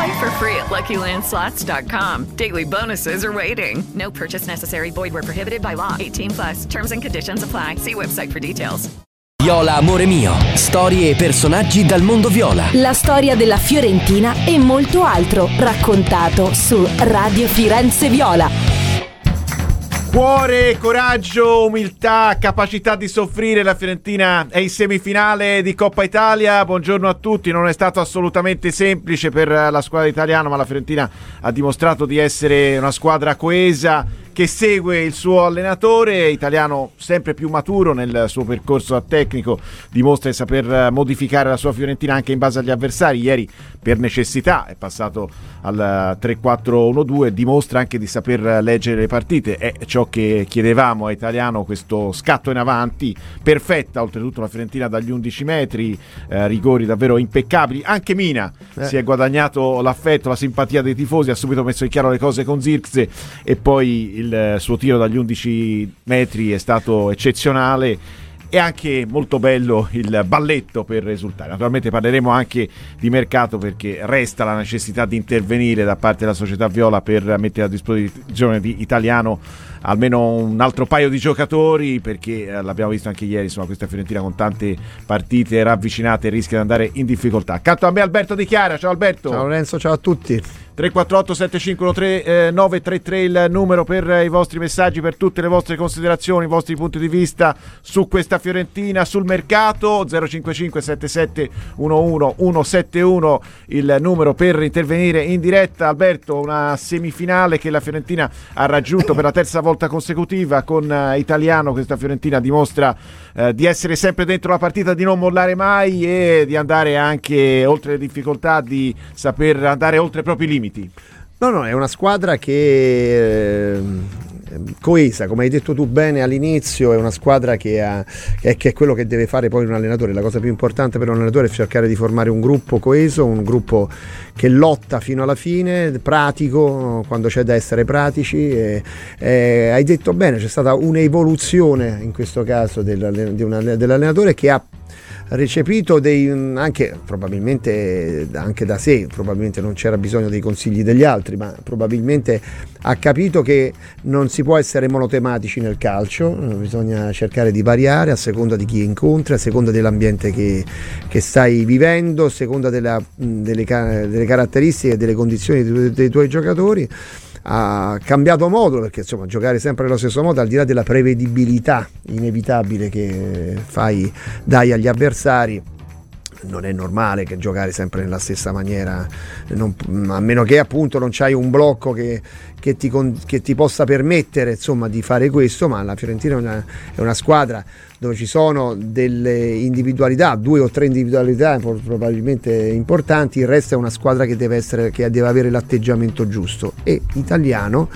Play for free at LuckyLandSlots.com. Daily bonuses are waiting. No purchase necessary. Void where prohibited by law. 18+. Terms and conditions apply. See website for details. Viola amore mio, storie e personaggi dal mondo Viola. La storia della Fiorentina e molto altro, raccontato su Radio Firenze Viola. Cuore, coraggio, umiltà, capacità di soffrire. La Fiorentina è in semifinale di Coppa Italia. Buongiorno a tutti. Non è stato assolutamente semplice per la squadra italiana, ma la Fiorentina ha dimostrato di essere una squadra coesa che segue il suo allenatore italiano, sempre più maturo nel suo percorso da tecnico. Dimostra di saper modificare la sua Fiorentina anche in base agli avversari. Ieri per necessità è passato al 3-4-1-2. Dimostra anche di saper leggere le partite. È ciò che chiedevamo a Italiano, questo scatto in avanti perfetta, oltretutto la Fiorentina dagli 11 metri, rigori davvero impeccabili. Anche Mina si è guadagnato l'affetto, la simpatia dei tifosi, ha subito messo in chiaro le cose con Zirkzee e poi il suo tiro dagli 11 metri è stato eccezionale. E anche molto bello il balletto per risultare. Naturalmente parleremo anche di mercato, perché resta la necessità di intervenire da parte della società Viola per mettere a disposizione di Italiano almeno un altro paio di giocatori, perché l'abbiamo visto anche ieri, insomma, questa Fiorentina con tante partite ravvicinate rischia di andare in difficoltà. Accanto a me Alberto Di Chiara, ciao Alberto. Ciao Lorenzo, ciao a tutti. 348-7513933 il numero per i vostri messaggi, per tutte le vostre considerazioni, i vostri punti di vista su questa Fiorentina, sul mercato. 055 77 11 171 il numero per intervenire in diretta. Alberto, una semifinale che la Fiorentina ha raggiunto per la terza volta consecutiva con Italiano. Questa Fiorentina dimostra di essere sempre dentro la partita, di non mollare mai e di andare anche oltre le difficoltà, di saper andare oltre i propri limiti. No, è una squadra che coesa, come hai detto tu bene all'inizio. È una squadra che è quello che deve fare poi un allenatore. La cosa più importante per un allenatore è cercare di formare un gruppo coeso, un gruppo che lotta fino alla fine, pratico quando c'è da essere pratici. E hai detto bene, c'è stata un'evoluzione in questo caso dell'allenatore che ha recepito anche probabilmente anche da sé, probabilmente non c'era bisogno dei consigli degli altri, ma probabilmente ha capito che non si può essere monotematici nel calcio, bisogna cercare di variare a seconda di chi incontri, a seconda dell'ambiente che stai vivendo, a seconda delle caratteristiche e delle condizioni dei tuoi giocatori. Ha cambiato modo, perché insomma giocare sempre allo stesso modo, al di là della prevedibilità inevitabile che dai agli avversari, non è normale che giocare sempre nella stessa maniera, a meno che appunto non c'hai un blocco che ti possa permettere insomma di fare questo. Ma la Fiorentina è una squadra dove ci sono delle individualità, 2 o 3 individualità probabilmente importanti. Il resto è una squadra che deve avere l'atteggiamento giusto, e Italiano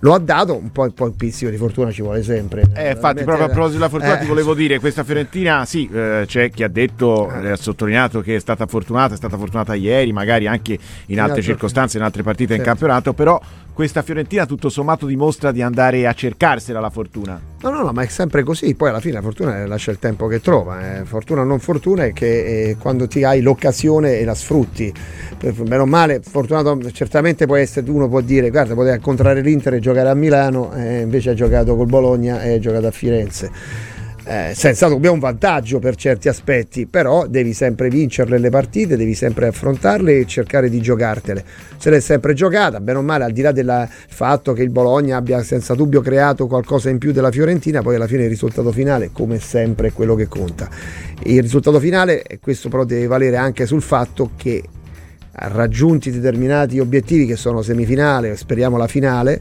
lo ha dato. Un po' il pizzico di fortuna ci vuole sempre. Infatti, proprio a proposito della fortuna ti volevo dire, questa Fiorentina c'è chi ha detto, ha sottolineato che è stata fortunata ieri, magari anche in altre circostanze, in altre partite, certo, in campionato. Però questa Fiorentina tutto sommato dimostra di andare a cercarsela la fortuna. No, ma è sempre così. Poi alla fine la fortuna lascia il tempo che trova. Fortuna o non fortuna è che quando ti hai l'occasione e la sfrutti. Meno male, fortunato certamente può essere. Uno può dire, guarda, poteva contrarre l'Inter e giocare a Milano, invece ha giocato col Bologna e ha giocato a Firenze. senz'altro abbiamo un vantaggio per certi aspetti, però devi sempre vincerle le partite, devi sempre affrontarle e cercare di giocartele. Se l'è sempre giocata, bene o male, al di là del fatto che il Bologna abbia senza dubbio creato qualcosa in più della Fiorentina, poi alla fine il risultato finale, come sempre, è quello che conta. Il risultato finale, e questo però deve valere anche sul fatto che raggiunti determinati obiettivi, che sono semifinale, speriamo la finale,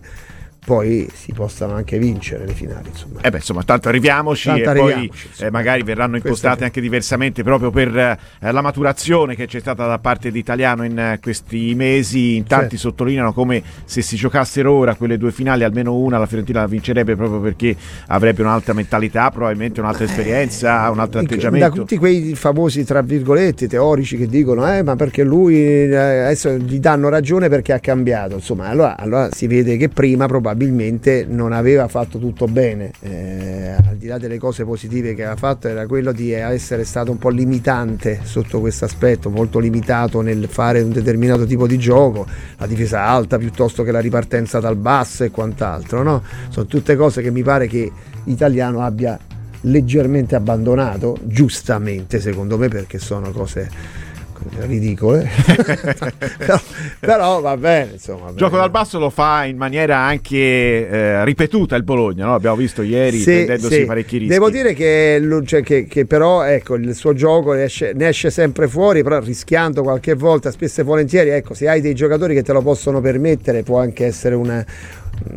poi si possano anche vincere le finali, insomma. Beh, insomma, tanto arriviamoci, tanto e arriviamoci, poi magari verranno impostate anche diversamente, proprio per la maturazione che c'è stata da parte dell'italiano in questi mesi. In tanti sottolineano come, se si giocassero ora quelle due finali, almeno una la Fiorentina la vincerebbe, proprio perché avrebbe un'altra mentalità, probabilmente un'altra esperienza, un altro atteggiamento. Da tutti quei famosi, tra virgolette, teorici che dicono ma perché lui, adesso gli danno ragione perché ha cambiato, insomma, allora si vede che prima probabilmente non aveva fatto tutto bene, al di là delle cose positive che aveva fatto, era quello di essere stato un po' limitante sotto questo aspetto, molto limitato nel fare un determinato tipo di gioco, la difesa alta piuttosto che la ripartenza dal basso e quant'altro, no? Sono tutte cose che mi pare che l'italiano abbia leggermente abbandonato, giustamente secondo me, perché sono cose ridicole però va bene, insomma, gioco dal basso lo fa in maniera anche ripetuta il Bologna, no? L'abbiamo visto ieri, prendendosi parecchi rischi. Devo dire che però, ecco, il suo gioco ne esce sempre fuori, però rischiando qualche volta, spesso e volentieri. Ecco, se hai dei giocatori che te lo possono permettere, può anche essere una,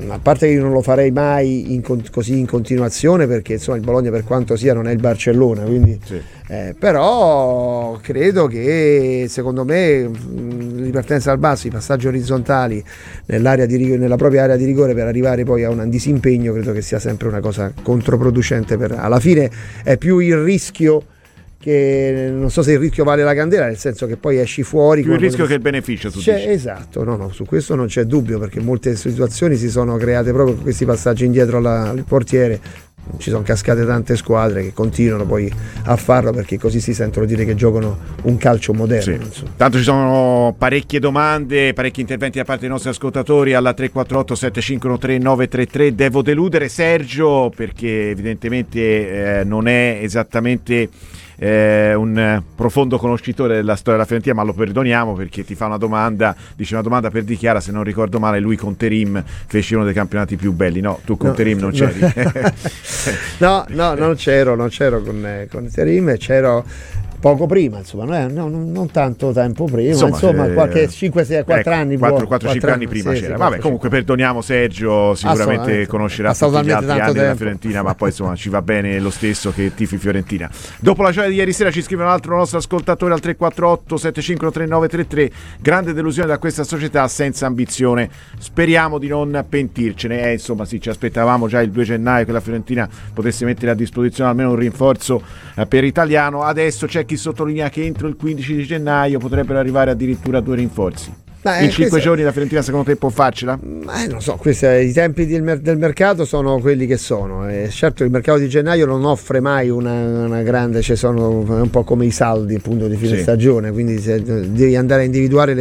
a parte che io non lo farei mai così in continuazione, perché insomma il Bologna, per quanto sia, non è il Barcellona, quindi però credo che, secondo me, ripartenza dal basso, i passaggi orizzontali nell'area di rigore, nella propria area di rigore, per arrivare poi a un disimpegno, credo che sia sempre una cosa controproducente, alla fine è più il rischio, che non so se il rischio vale la candela, nel senso che poi esci fuori, più il rischio che il beneficio, tu dici. Esatto, no, su questo non c'è dubbio, perché molte situazioni si sono create proprio con questi passaggi indietro al portiere. Ci sono cascate tante squadre che continuano poi a farlo, perché così si sentono dire che giocano un calcio moderno. Tanto ci sono parecchie domande, parecchi interventi da parte dei nostri ascoltatori alla 348 753 933. Devo deludere Sergio, perché evidentemente non è esattamente un profondo conoscitore della storia della Fiorentina, ma lo perdoniamo, perché ti fa una domanda, dice una domanda per Di Chiara, se non ricordo male, lui con Terim fece uno dei campionati più belli. No, tu con Terim non c'eri. No, non c'ero con Terim, c'ero poco prima, insomma, non tanto tempo prima, insomma qualche 4 anni, 4-5 anni prima c'era. Vabbè, comunque perdoniamo Sergio, sicuramente conoscerà tutti gli altri anni della Fiorentina, ma poi insomma ci va bene lo stesso che tifi Fiorentina. Dopo la gioia di ieri sera ci scrive un altro nostro ascoltatore al 348 753 933: grande delusione da questa società senza ambizione, speriamo di non pentircene. Insomma sì, ci aspettavamo già il 2 gennaio che la Fiorentina potesse mettere a disposizione almeno un rinforzo per italiano. Adesso c'è chi sottolinea che entro il 15 di gennaio potrebbero arrivare addirittura 2 rinforzi. In 5 giorni la Fiorentina, secondo te, può farcela? Non so, i tempi del mercato sono quelli che sono. Certo, il mercato di gennaio non offre mai una grande, sono un po' come i saldi, appunto, di fine stagione, quindi se devi andare a individuare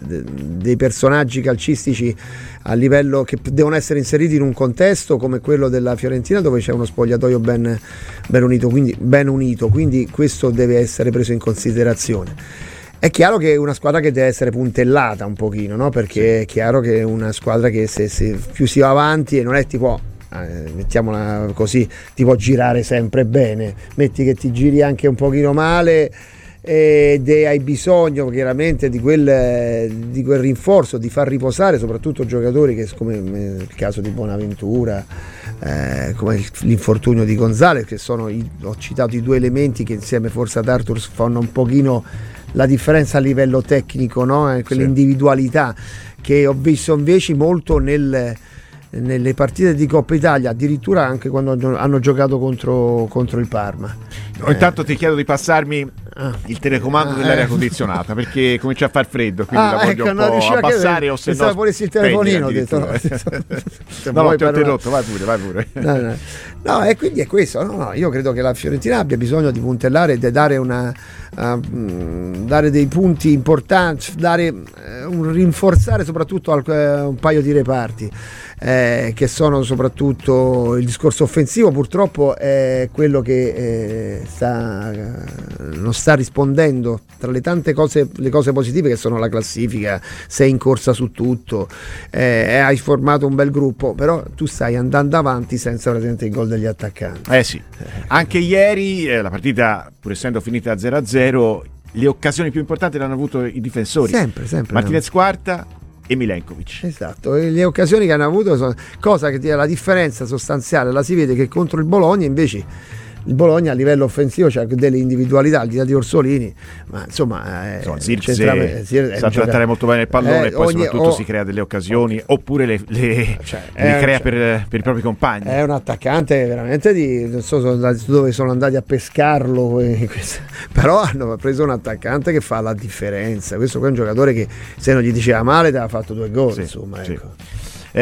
dei personaggi calcistici a livello che devono essere inseriti in un contesto come quello della Fiorentina, dove c'è uno spogliatoio ben unito, quindi questo deve essere preso in considerazione. È chiaro che è una squadra che deve essere puntellata un pochino, no? Perché è chiaro che è una squadra che se più si va avanti, e non è tipo, mettiamola così, tipo girare sempre bene, metti che ti giri anche un pochino male, ed hai bisogno chiaramente di quel rinforzo, di far riposare soprattutto giocatori che, come il caso di Bonaventura, come l'infortunio di Gonzalez, che ho citato i due elementi che insieme forse ad Arthur fanno un pochino la differenza a livello tecnico, no? Quell'individualità che ho visto invece molto nelle partite di Coppa Italia, addirittura anche quando hanno giocato contro il Parma. Intanto ti chiedo di passarmi il telecomando dell'aria condizionata, perché comincia a far freddo, quindi la voglio un po' abbassare, o se no volessi il telefonino, ho detto no, ti ho interrotto, vai pure. No, No, e quindi è questo. No, io credo che la Fiorentina abbia bisogno di puntellare e di dare dare dei punti importanti, rinforzare soprattutto un paio di reparti, che sono soprattutto il discorso offensivo. Purtroppo è quello che non sta rispondendo, tra le tante cose, le cose positive che sono la classifica, sei in corsa su tutto, hai formato un bel gruppo, però tu stai andando avanti senza praticamente il gol degli attaccanti. Sì. Anche ieri la partita, pur essendo finita 0-0, le occasioni più importanti le hanno avuto i difensori. Sempre. Martinez quarta e Milenkovic. Esatto, e le occasioni che hanno avuto sono cosa che la differenza sostanziale la si vede che contro il Bologna invece il Bologna a livello offensivo c'ha delle individualità al di là di Orsolini, ma insomma Zirkzee sa trattare molto bene il pallone, poi soprattutto si crea delle occasioni, oppure le crea per i propri compagni. È un attaccante veramente non so dove sono andati a pescarlo, però hanno preso un attaccante che fa la differenza. Questo qua è un giocatore che se non gli diceva male ti ha fatto 2 gol, sì. Ecco.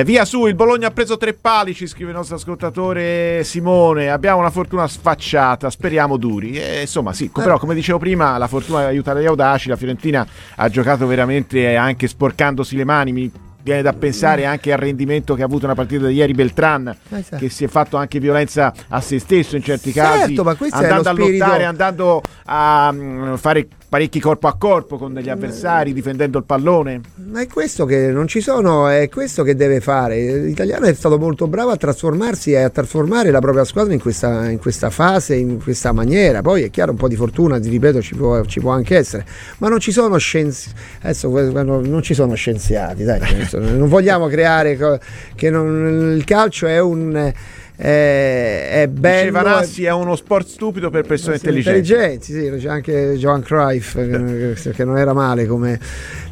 Via su, il Bologna ha preso 3 pali, ci scrive il nostro ascoltatore Simone. Abbiamo una fortuna sfacciata, speriamo duri. Insomma, sì, però come dicevo prima, la fortuna aiuta gli audaci. La Fiorentina ha giocato veramente anche sporcandosi le mani. Mi viene da pensare anche al rendimento che ha avuto una partita di ieri Beltran, che si è fatto anche violenza a se stesso in certi casi, ma andando a lottare, andando a fare parecchi corpo a corpo con degli avversari, difendendo il pallone. Ma è questo che non ci sono, è questo che deve fare. L'italiano è stato molto bravo a trasformarsi e a trasformare la propria squadra in questa fase, in questa maniera. Poi è chiaro, un po' di fortuna, ti ripeto, ci può anche essere, ma non ci sono scienziati, dai, non vogliamo creare il calcio è un è bello. Diceva Nassi, è uno sport stupido per persone intelligenti. Sì, c'è anche Johan Cruyff che non era male come.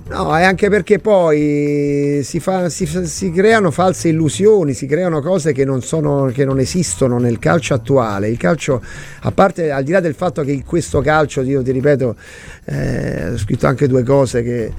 No, è anche perché poi si creano false illusioni, si creano cose che non esistono nel calcio attuale. Il calcio, a parte, al di là del fatto che in questo calcio, io ti ripeto, ho scritto anche 2 cose che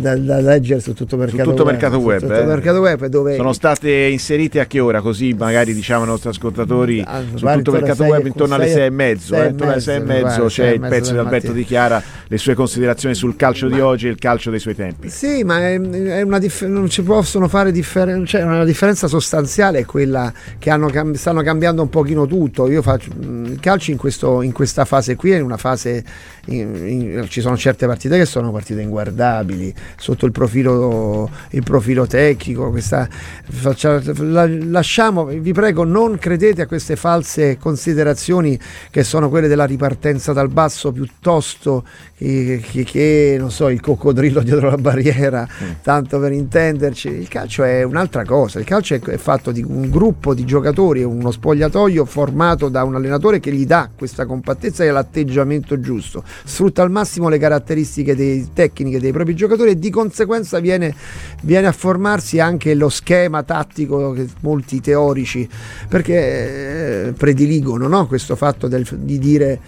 da leggere su tutto mercato web, dove sono state inserite a che ora, così magari diciamo i nostri ascoltatori, su tutto mercato web intorno alle 6:30. Intorno alle 6:30 c'è il pezzo di Alberto Di Chiara, le sue considerazioni sul calcio di oggi e il calcio dei suoi tempi. Sì, ma non ci possono fare differenze, cioè una differenza sostanziale è quella che stanno cambiando un pochino tutto. Io faccio il calcio in questa fase qui, è una fase ci sono certe partite che sono partite inguardabili sotto il profilo tecnico. Lasciamo, vi prego, non credete a queste false considerazioni che sono quelle della ripartenza dal basso, piuttosto che non so, il coccodrillo dietro la barriera, tanto per intenderci. Il calcio è un'altra cosa. Il calcio è fatto di un gruppo di giocatori e uno spogliatoio formato da un allenatore che gli dà questa compattezza e l'atteggiamento giusto, sfrutta al massimo le caratteristiche tecniche dei propri giocatori, e di conseguenza viene a formarsi anche lo schema tattico che molti teorici perché prediligono, no? Questo fatto di dire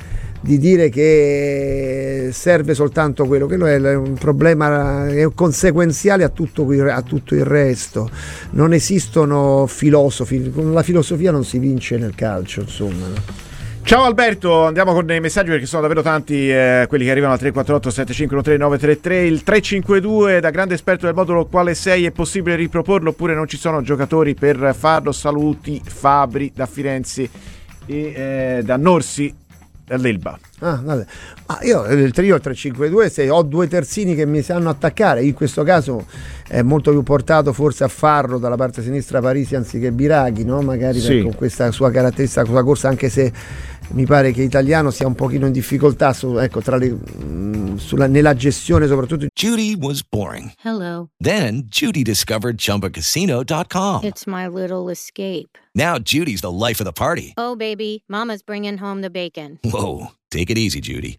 che serve soltanto quello è un problema, è conseguenziale a tutto il resto. Non esistono filosofi, con la filosofia non si vince nel calcio, insomma. Ciao Alberto, andiamo con i messaggi perché sono davvero tanti quelli che arrivano al 348 7513933. Il 352, da grande esperto del modulo quale sei, è possibile riproporlo oppure non ci sono giocatori per farlo? Saluti Fabri da Firenze e da Norsi dell'Elba. Io il trio 352, se ho 2 terzini che mi sanno attaccare, in questo caso è molto più portato forse a farlo dalla parte sinistra Parisi anziché Biraghi, no? Magari sì, con questa sua caratteristica, questa corsa, anche se mi pare che l'italiano sia un pochino in difficoltà nella gestione soprattutto. Judy was boring. Hello. Then Judy discovered Chumbacasino.com. It's my little escape. Now Judy's the life of the party. Oh baby, mama's bringing home the bacon. Whoa, take it easy, Judy.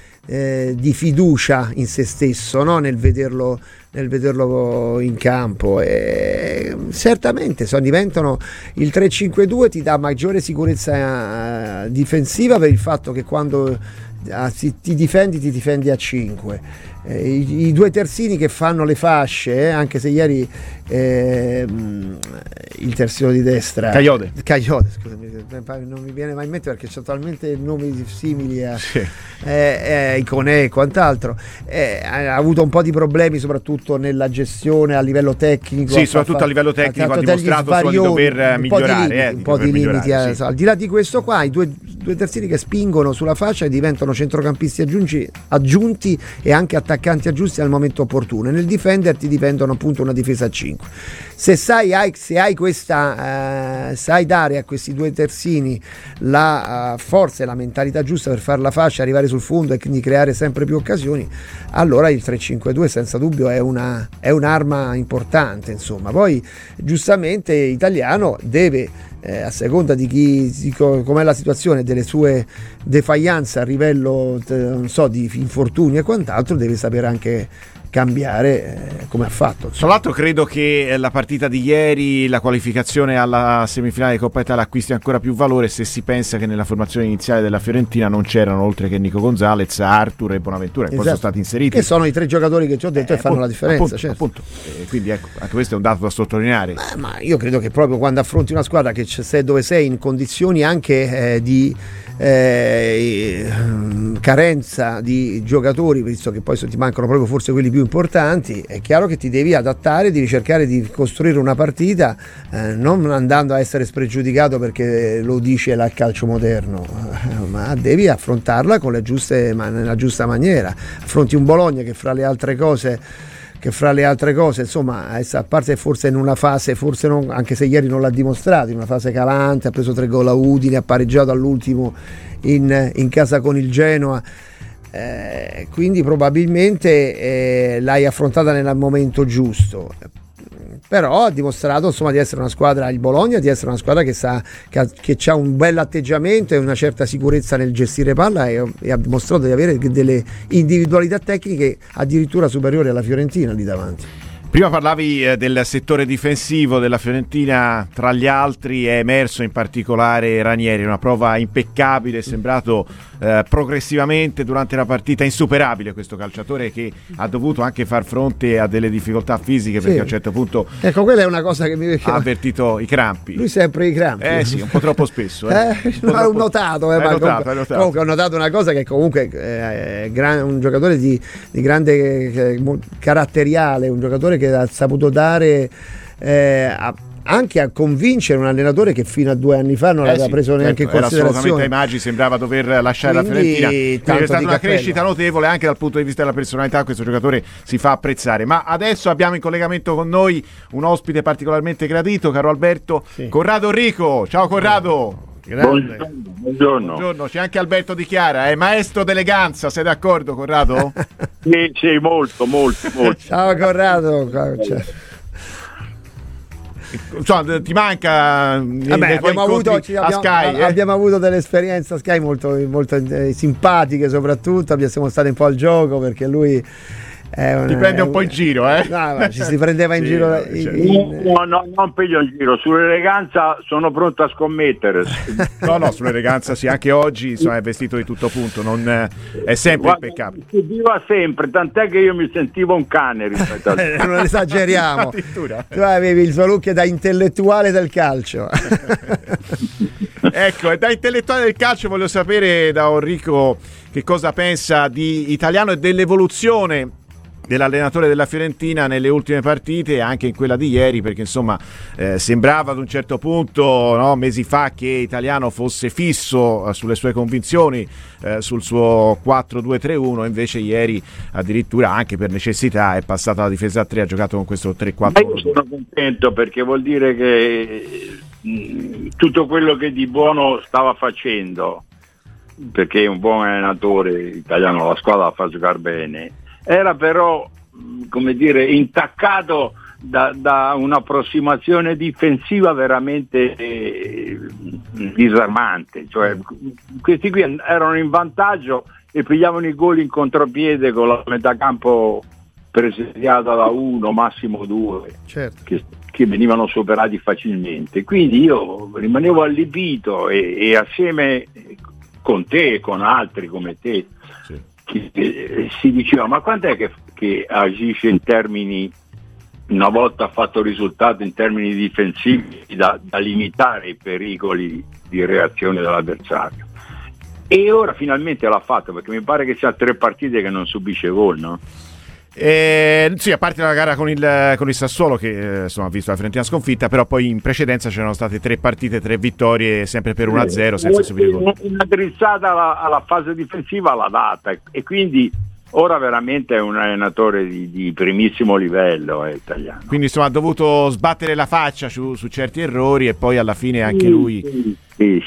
fiducia in se stesso, no? nel vederlo in campo, e certamente diventano il 3-5-2 ti dà maggiore sicurezza difensiva per il fatto che quando ti difendi a 5. I due terzini che fanno le fasce, anche se ieri il terzino di destra Caiote, scusami, non mi viene mai in mente perché c'ho talmente nomi simili a Iconè e quant'altro, ha avuto un po' di problemi soprattutto nella gestione a livello tecnico, ha dimostrato di dover migliorare un po' di limiti, al di là di questo qua i due terzini che spingono sulla fascia e diventano centrocampisti aggiunti e anche attaccanti aggiusti al momento opportuno, e nel difenderti diventano appunto una difesa a 5. Se hai questa sai dare a questi due terzini la forza e la mentalità giusta per fare la fascia, arrivare sul fondo e quindi creare sempre più occasioni, allora il 3-5-2 senza dubbio è un'arma importante, insomma. Poi giustamente Italiano deve, a seconda di com'è la situazione, delle sue defaianze a livello di infortuni e quant'altro, deve sapere anche cambiare come ha fatto. Tra l'altro credo che la partita di ieri, la qualificazione alla semifinale di Coppa Italia acquisti ancora più valore se si pensa che nella formazione iniziale della Fiorentina non c'erano oltre che Nico Gonzalez, Arthur e Bonaventura, che poi sono stati inseriti, che sono i tre giocatori che ti ho detto che fanno la differenza, appunto. Quindi ecco, anche questo è un dato da sottolineare. Ma io credo che proprio quando affronti una squadra che sei dove sei in condizioni anche di carenza di giocatori, visto che poi ti mancano proprio forse quelli più importanti, è chiaro che ti devi adattare, devi cercare di costruire una partita non andando a essere spregiudicato perché lo dice il calcio moderno, ma devi affrontarla con le giuste, nella giusta maniera. Affronti un Bologna che fra le altre cose insomma, a parte forse in una fase, forse non, anche se ieri non l'ha dimostrato, in una fase calante, ha preso 3 gol a Udine, ha pareggiato all'ultimo in casa con il Genoa. Quindi probabilmente l'hai affrontata nel momento giusto, però ha dimostrato di essere una squadra, il Bologna, di essere una squadra che c'ha un bel atteggiamento e una certa sicurezza nel gestire palla, e ha dimostrato di avere delle individualità tecniche addirittura superiori alla Fiorentina lì davanti. Prima parlavi del settore difensivo della Fiorentina, tra gli altri è emerso in particolare Ranieri, una prova impeccabile, è sembrato progressivamente durante la partita insuperabile questo calciatore, che ha dovuto anche far fronte a delle difficoltà fisiche perché a un certo punto, ecco, quella è una cosa che mi ha avvertito, i crampi, lui sempre i crampi, sì, un po' troppo spesso, ho notato una cosa che comunque è un giocatore di grande caratteriale, un giocatore che ha saputo dare anche a convincere un allenatore che fino a 2 anni fa non l'aveva preso neanche in considerazione. Assolutamente, ai Maggi sembrava dover lasciare la Fiorentina. Quindi è stata una crescita notevole anche dal punto di vista della personalità, questo giocatore si fa apprezzare. Ma adesso abbiamo in collegamento con noi un ospite particolarmente gradito, caro Alberto, sì. Corrado Rico. Ciao Corrado. Buongiorno, c'è anche Alberto Di Chiara, è maestro d'eleganza, sei d'accordo Corrado? sì, molto. Ciao Corrado. Ciao. Insomma, ti manca abbiamo avuto delle esperienze a Sky molto simpatiche, soprattutto siamo stati un po' al gioco perché lui ti prende un po' in giro, no, ci si prendeva in giro. Non piglio in giro. Sull'eleganza sono pronto a scommettere. No, sull'eleganza sì, anche oggi è vestito di tutto punto, non è sempre impeccabile. Si viva sempre, tant'è che io mi sentivo un cane rispetto a lui. Non esageriamo. Tu avevi il suo look da intellettuale del calcio. Ecco, e da intellettuale del calcio voglio sapere da Enrico che cosa pensa di Italiano e dell'evoluzione dell'allenatore della Fiorentina nelle ultime partite, anche in quella di ieri, perché insomma sembrava ad un certo punto, no, mesi fa, che Italiano fosse fisso sulle sue convinzioni, sul suo 4-2-3-1, invece ieri addirittura anche per necessità è passata la difesa a 3, ha giocato con questo 3-4. Io sono contento perché vuol dire che tutto quello che di buono stava facendo, perché è un buon allenatore Italiano, la squadra la fa giocare bene, era però, come dire, intaccato da un'approssimazione difensiva veramente disarmante, cioè questi qui erano in vantaggio e pigliavano i gol in contropiede con la metà campo presidiata da uno, massimo due, certo, che venivano superati facilmente. Quindi io rimanevo allibito e assieme con te e con altri come te, sì, che si diceva ma quant'è che agisce in termini, una volta fatto risultato in termini difensivi, da limitare i pericoli di reazione dell'avversario, e ora finalmente l'ha fatto, perché mi pare che sia 3 partite che non subisce gol, no? Sì, a parte la gara con il Sassuolo, che insomma ha visto la Fiorentina sconfitta, però poi in precedenza c'erano state 3 partite, 3 vittorie sempre per 1-0 senza subire gol. Una drizzata alla fase difensiva l'ha data, e quindi ora veramente è un allenatore di primissimo livello, Italiano. Quindi insomma ha dovuto sbattere la faccia su certi errori, e poi alla fine anche lui sì,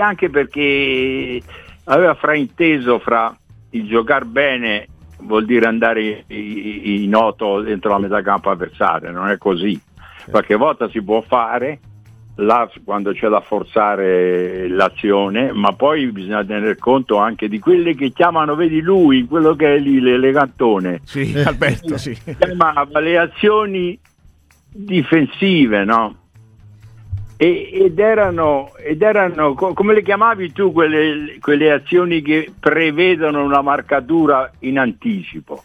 anche perché aveva frainteso fra il giocare bene vuol dire andare in otto dentro la metà campo avversaria. Non è così, qualche volta si può fare là quando c'è da forzare l'azione, ma poi bisogna tener conto anche di quelle che chiamano, vedi lui, quello che è lì, l'elegantone, sì, Alberto, sì, chiamava le azioni difensive, no? Ed erano come le chiamavi tu quelle azioni che prevedono una marcatura in anticipo?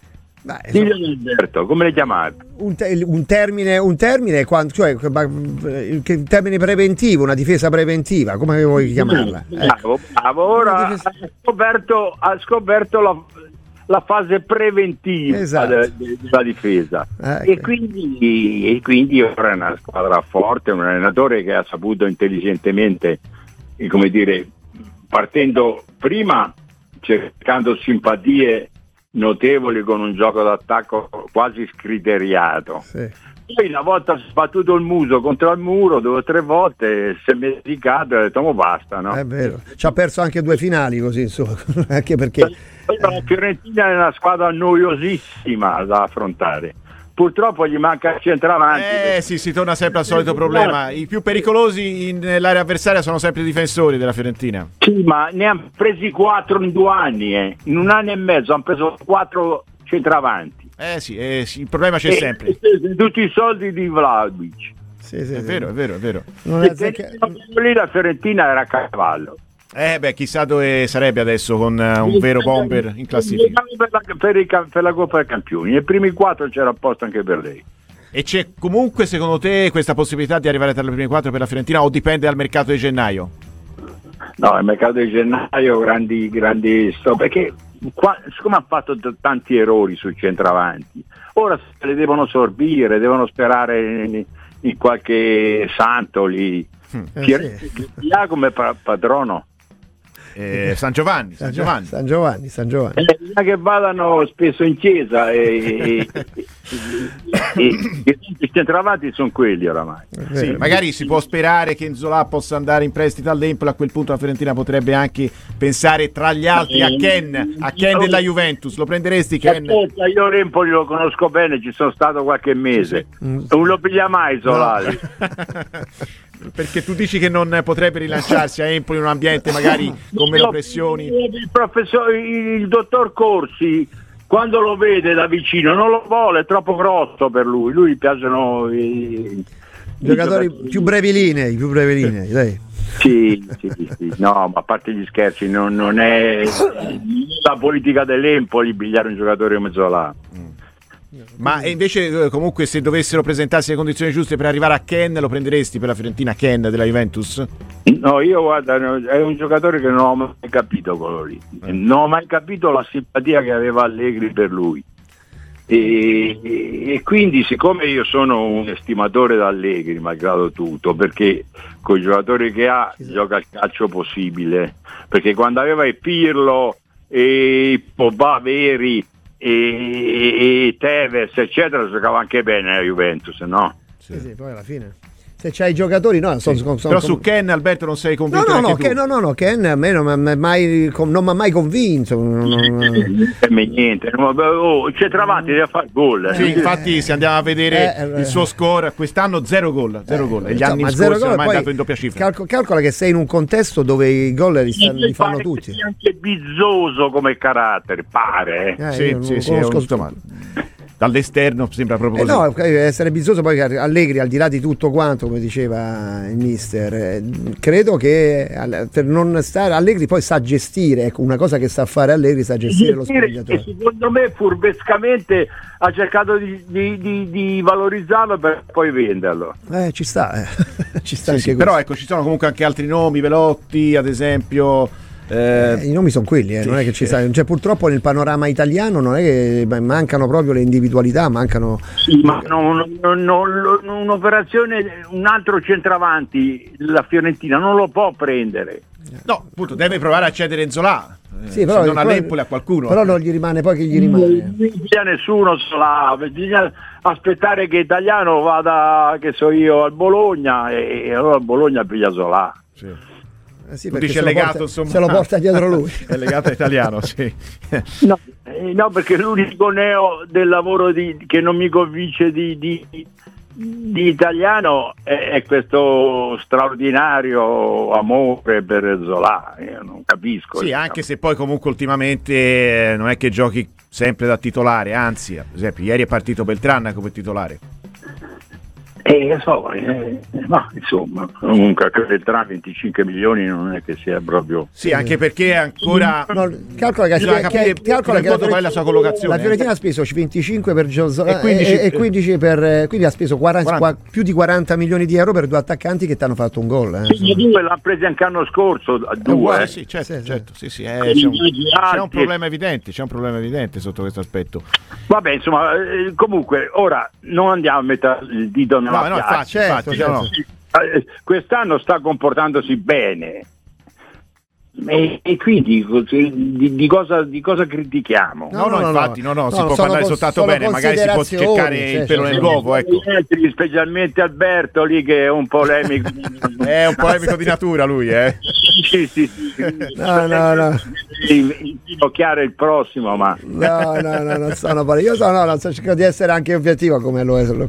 Alberto, come le chiamavi? Un termine, quando, cioè un termine preventivo, una difesa preventiva, come vuoi chiamarla? Ecco. Ora ha scoperto la fase preventiva, esatto, della difesa, okay. e quindi ora è una squadra forte, un allenatore che ha saputo intelligentemente, come dire, partendo prima cercando simpatie notevoli con un gioco d'attacco quasi scriteriato, sì. Poi una volta sbattuto il muso contro il muro 2 o 3 volte, si è medicato e ha detto ma basta, no? È vero, ci ha perso anche 2 finali così, insomma, anche perché la Fiorentina è una squadra noiosissima da affrontare. Purtroppo gli manca il centravanti. Sì, si torna sempre al solito problema. I più pericolosi nell'area avversaria sono sempre i difensori della Fiorentina. Sì, ma ne hanno presi 4 in 2 anni, in 1 anno e mezzo hanno preso 4 centravanti. Sì, il problema c'è sempre. Tutti i soldi di Vlahović. Sì, è vero. Lì la Fiorentina era a cavallo. Chissà dove sarebbe adesso con un vero bomber in classifica. Per la Coppa dei Campioni, nei primi 4 c'era apposta anche per lei. E c'è comunque, secondo te, questa possibilità di arrivare tra le prime 4 per la Fiorentina, o dipende dal mercato di gennaio? No, il mercato di gennaio grandi perché siccome ha fatto tanti errori sul centravanti, ora se le devono sorbire, devono sperare in qualche santo lì, chi ha come padrono? San Giovanni. Che vadano spesso in chiesa e i centravanti sono quelli oramai. Sì, magari si può sperare che Nzola possa andare in prestito all'Empoli, a quel punto la Fiorentina potrebbe anche pensare tra gli altri a Ken della Juventus. Lo prenderesti, Ken? Io l'Empoli lo conosco bene, ci sono stato qualche mese, non lo piglia mai Solari. Perché tu dici che non potrebbe rilanciarsi a Empoli in un ambiente magari con meno pressioni? Il dottor Corsi, quando lo vede da vicino, non lo vuole, è troppo grosso per lui. Lui piacciono i giocatori più brevilinei, dai. Sì. No, ma a parte gli scherzi, non è la politica dell'Empoli pigliare un giocatore come Zola. Ma invece comunque, se dovessero presentarsi le condizioni giuste per arrivare a Ken, lo prenderesti per la Fiorentina, Ken della Juventus? No, io guarda, è un giocatore che non ho mai capito, quello lì. Non ho mai capito la simpatia che aveva Allegri per lui. E quindi, siccome io sono un estimatore d'Allegri malgrado tutto, perché con i giocatori che ha gioca il calcio possibile, perché quando aveva il Pirlo e i Pogba veri e Tevez eccetera, giocava anche bene la Juventus, no? Sì, poi alla fine se c'hai i giocatori, no, sì. Però su Ken, Alberto, non sei convinto? No, Ken a me non mi ha mai convinto. Niente. C'è Travanti deve fare gol. Sì, infatti se andiamo a vedere il suo score, quest'anno 0 gol. E gli anni scorsi ormai è andato in doppia cifra. Calcola che sei in un contesto dove i gol li fanno tutti. È anche bizzoso come carattere, pare. Sì, è un male. Dall'esterno sembra proprio così. No, essere bizzoso. Poi Allegri, al di là di tutto quanto, come diceva il mister, credo che per non stare Allegri poi sa gestire, ecco, una cosa che sa fare Allegri, sa gestire lo spogliatoio. Secondo me furbescamente ha cercato di valorizzarlo per poi venderlo. Ci sta, ci sta anche. Però ecco, ci sono comunque anche altri nomi, Velotti ad esempio. I nomi sono quelli, non è che ci sta, cioè, purtroppo nel panorama italiano non è che mancano proprio le individualità, mancano. Sì, ma un'operazione, un altro centravanti la Fiorentina non lo può prendere. No, appunto, deve provare a cedere Nzola. Sì, però non all'Empoli a qualcuno. Però non gli rimane poi che gli rimane. Non c'è nessuno, bisogna aspettare che Italiano vada, che so io, al Bologna e allora il Bologna piglia Zola. Sì. Sì, dice se legato, se lo porta dietro lui. È legato a Italiano, sì. No, perché l'unico neo del lavoro che non mi convince di Italiano è questo straordinario amore per Zola. Io non capisco. Sì, anche se poi comunque ultimamente non è che giochi sempre da titolare, anzi, per esempio ieri è partito Beltran come titolare. Ma insomma, comunque tra 25 milioni non è che sia proprio. Sì, anche perché ancora calcola che la sua collocazione. La Fiorentina ha speso 25 per Giozola e 15 per, quindi ha speso 40. Più di 40 milioni di euro per due attaccanti che ti hanno fatto un gol. Due l'ha presi anche l'anno scorso a due. Sì, certo. Sì, c'è un problema evidente, sotto questo aspetto. Vabbè, insomma, comunque ora non andiamo a metà di Don. No, certo. Quest'anno sta comportandosi bene e quindi di cosa critichiamo? No, si può parlare soltanto bene, magari si può cercare il pelo nell'uovo, ecco. Specialmente Alberto lì che è un polemico di natura lui, sì. No. Infinocchiare il prossimo, ma no, non sono parole. Io cerco di essere anche obiettivo come lo è. Al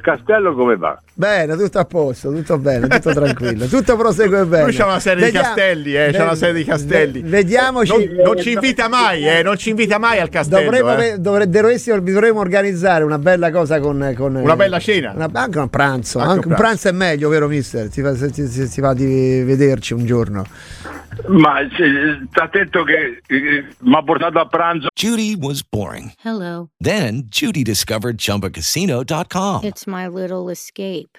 castello come va? Bene, tutto a posto, tutto bene, tutto tranquillo, tutto prosegue bene. Noi c'è una serie di castelli, vediamoci. Non ci invita mai, non ci invita mai al castello. Dovremmo organizzare una bella cosa con una bella cena, anche un pranzo. Anche un pranzo è meglio, vero mister? Si va di vederci un giorno. Ma sta attento che mi ha portato a pranzo. Judy was boring. Hello. Then Judy discovered Chumbacasino.com. It's my little escape.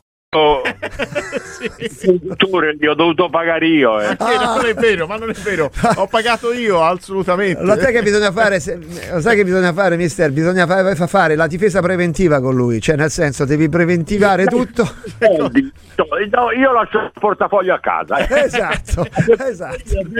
Li ho dovuto pagare io. Non è vero, ho pagato io assolutamente. Lo sai che bisogna fare? Mister, bisogna fare la difesa preventiva con lui, cioè nel senso devi preventivare tutto. No, io lascio il portafoglio a casa. Esatto.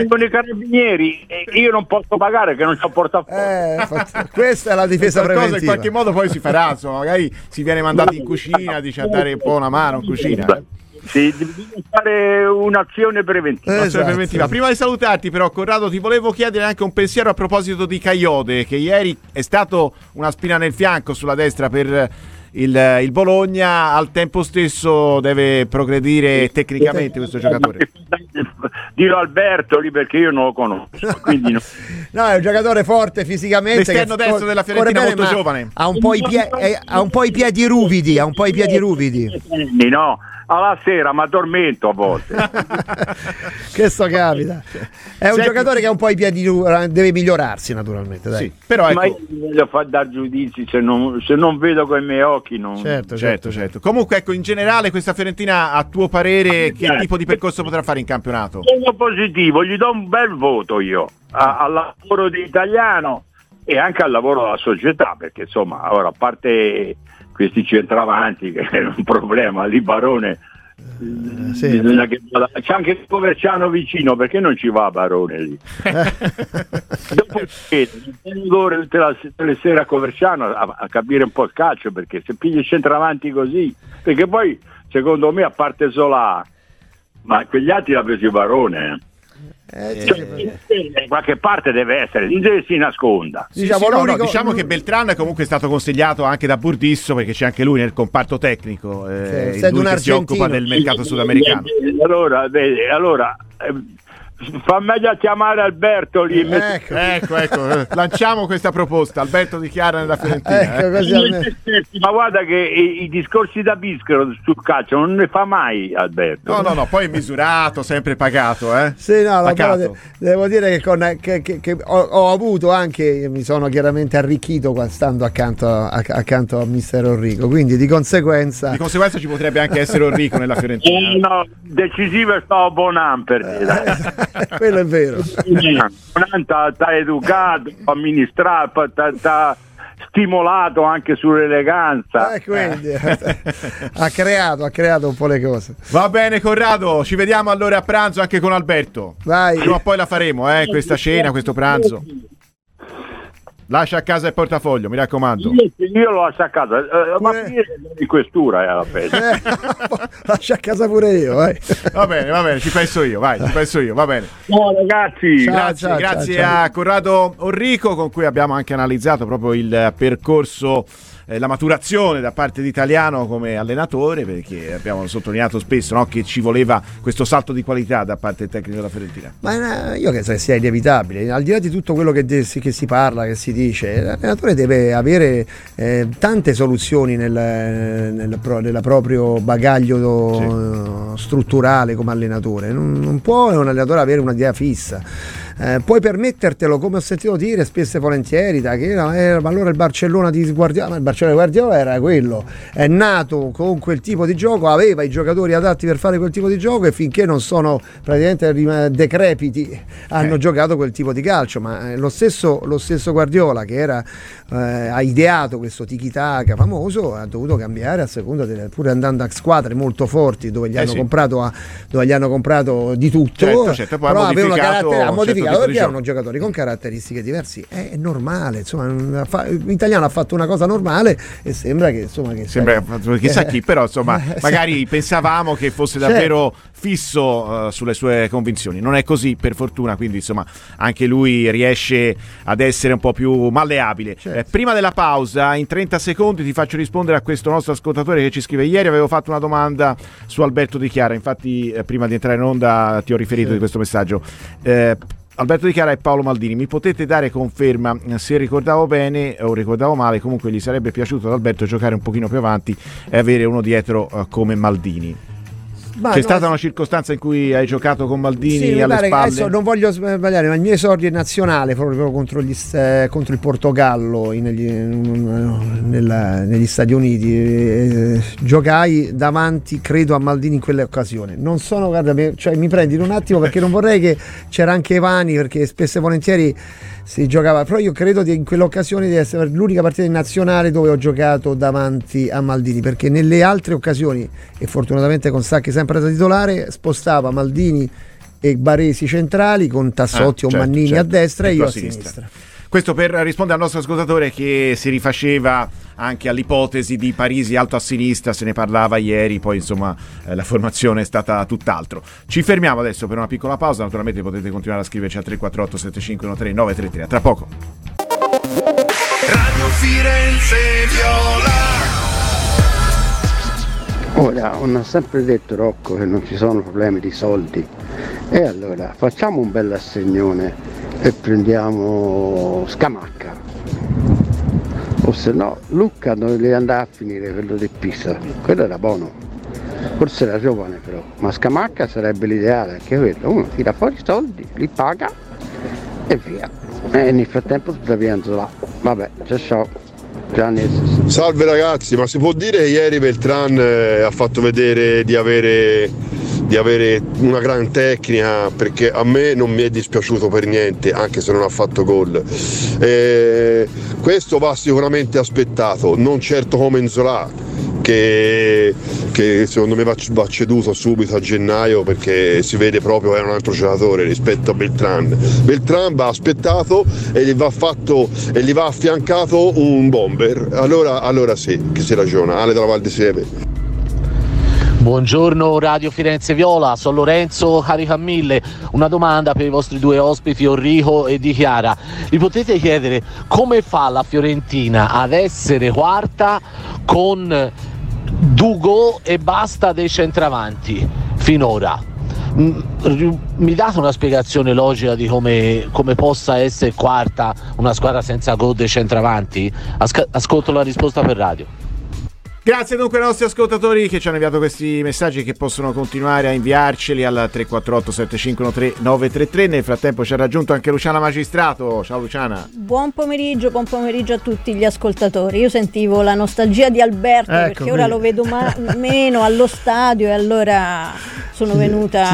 Con i carabinieri io non posso pagare che non c'ho portafoglio. Questa è la difesa preventiva. In qualche modo poi si farà, magari si viene mandati in cucina, dice a dare un po' una mano. Cucina Sì, bisogna fare un'azione preventiva. Esatto. Preventiva. Prima di salutarti però, Corrado, ti volevo chiedere anche un pensiero a proposito di Caiote, che ieri è stato una spina nel fianco sulla destra per il Bologna. Al tempo stesso deve progredire tecnicamente questo giocatore. Dirò Alberto lì perché io non lo conosco, quindi no. No, è un giocatore forte fisicamente, l'esterno destro della Fiorentina, bene, molto giovane, ha un po' i piedi ruvidi. No, alla sera ma tormento a volte. Questo capita. È un giocatore che ha un po' i piedi ruvidi, deve migliorarsi naturalmente, dai. Sì, però ecco, ma io voglio far dar giudizi se non vedo con i miei occhi, non... Certo. Comunque ecco, in generale questa Fiorentina, a tuo parere, che tipo di percorso potrà fare in campionato? Sono positivo, gli do un bel voto io al lavoro di Italiano e anche al lavoro della società, perché insomma, ora, a parte questi centravanti che è un problema lì, Barone, sì. C'è anche Coverciano vicino, perché non ci va Barone lì? Dopodiché tutte le sere a Coverciano a capire un po' il calcio, perché se pigli centravanti così, perché poi secondo me, a parte Solà, ma quegli altri l'ha preso il Barone. Qualche parte deve essere, si nasconda. Diciamo che Beltran è comunque stato consigliato anche da Burdisso, perché c'è anche lui nel comparto tecnico, lui che si occupa del mercato sudamericano. Allora, fa meglio a chiamare Alberto lì. Ecco. Lanciamo questa proposta. Alberto di Chiara nella Fiorentina. Ma guarda che i discorsi da Bischero sul calcio non ne fa mai Alberto. No, poi misurato, sempre pagato. Sì, no, pagato. Devo dire che ho avuto anche, mi sono chiaramente arricchito stando accanto a mister Orrico, quindi di conseguenza ci potrebbe anche essere Orrico nella Fiorentina. No, decisivo è stato Bonan per dire. Quello è vero. T'ha educato, amministrato, t'ha stimolato anche sull'eleganza. Quindi ha creato un po' le cose. Va bene, Corrado, ci vediamo allora a pranzo anche con Alberto. Vai. Prima o poi la faremo, questa cena, questo pranzo. Lascia a casa il portafoglio, mi raccomando. Io lo lascio a casa, ma di questura è alla pelle. Lascia a casa pure io, vai. Va bene, ci penso io, va bene. Ciao ragazzi, grazie. A Corrado Orrico, con cui abbiamo anche analizzato proprio il percorso, la maturazione da parte di Italiano come allenatore, perché abbiamo sottolineato spesso, no, che ci voleva questo salto di qualità da parte del tecnico della Fiorentina. Ma io credo che sia inevitabile, al di là di tutto quello che si parla, che si dice. L'allenatore deve avere tante soluzioni nel proprio bagaglio strutturale come allenatore. Non può un allenatore avere un'idea fissa. Puoi permettertelo, come ho sentito dire spesso e volentieri, ma allora il Barcellona di Guardiola, era quello, è nato con quel tipo di gioco, aveva i giocatori adatti per fare quel tipo di gioco e finché non sono praticamente decrepiti hanno giocato quel tipo di calcio. Ma lo stesso Guardiola, che era ha ideato questo tiki-taka famoso, ha dovuto cambiare a seconda pure andando a squadre molto forti dove gli hanno comprato di tutto, certo, poi però avevano carattere, perché erano giocatori con caratteristiche diverse. È normale, insomma, l'Italiano ha fatto una cosa normale e sembra che chissà chi, però insomma magari pensavamo che fosse davvero fisso sulle sue convinzioni. Non è così, per fortuna, quindi insomma anche lui riesce ad essere un po' più malleabile. Prima della pausa, in 30 secondi ti faccio rispondere a questo nostro ascoltatore che ci scrive: ieri avevo fatto una domanda su Alberto Di Chiara, infatti prima di entrare in onda ti ho riferito di questo messaggio. Alberto Di Chiara e Paolo Maldini, mi potete dare conferma se ricordavo bene o ricordavo male? Comunque gli sarebbe piaciuto ad Alberto giocare un pochino più avanti e avere uno dietro come Maldini. Stata una circostanza in cui hai giocato con Maldini alle spalle? Adesso non voglio sbagliare, ma il mio esordio in nazionale proprio contro il Portogallo negli Stati Uniti, giocai davanti, credo, a Maldini in quell'occasione. Non sono, mi prendi un attimo perché non vorrei che c'era anche Evani, perché spesso e volentieri si giocava, però io credo in quell'occasione di essere l'unica partita in nazionale dove ho giocato davanti a Maldini, perché nelle altre occasioni, e fortunatamente con Sacchi sempre da titolare, spostava Maldini e Baresi centrali con Tassotti o Mannini a destra e io a sinistra. Questo per rispondere al nostro ascoltatore che si rifaceva anche all'ipotesi di Parisi alto a sinistra, se ne parlava ieri, poi insomma la formazione è stata tutt'altro. Ci fermiamo adesso per una piccola pausa, naturalmente potete continuare a scriverci al 348 7513933. A tra poco. Radio Firenze Viola. Ora, non ha sempre detto Rocco che non ci sono problemi di soldi, e allora facciamo un bel assegnone e prendiamo Scamacca, o se no Lucca dove deve andare a finire, quello di Pisa, quello era buono, forse era giovane però, ma Scamacca sarebbe l'ideale, perché quello uno tira fuori i soldi, li paga e via, e nel frattempo sta piangendo là. Vabbè, ciao Gianni. Salve ragazzi, ma si può dire che ieri Beltran ha fatto vedere di avere una gran tecnica, perché a me non mi è dispiaciuto per niente, anche se non ha fatto gol. Questo va sicuramente aspettato, non certo come Nzola, che secondo me va ceduto subito a gennaio, perché si vede proprio è un altro giocatore rispetto a Beltran. Va aspettato e gli va affiancato un bomber, allora sì che si ragiona. Ale dalla Val di Seve. Buongiorno Radio Firenze Viola, sono Lorenzo Carica Mille. Una domanda per i vostri due ospiti, Orrico e Di Chiara. Vi potete chiedere come fa la Fiorentina ad essere quarta con Dugò e basta dei centravanti finora? Mi date una spiegazione logica di come possa essere quarta una squadra senza gol dei centravanti? Ascolto la risposta per radio. Grazie dunque ai nostri ascoltatori che ci hanno inviato questi messaggi, che possono continuare a inviarceli al 348 7513933. Nel frattempo ci ha raggiunto anche Luciana Magistrato. Ciao Luciana. Buon pomeriggio a tutti gli ascoltatori. Io sentivo la nostalgia di Alberto, ecco, perché ora lo vedo meno allo stadio, e allora sono venuta.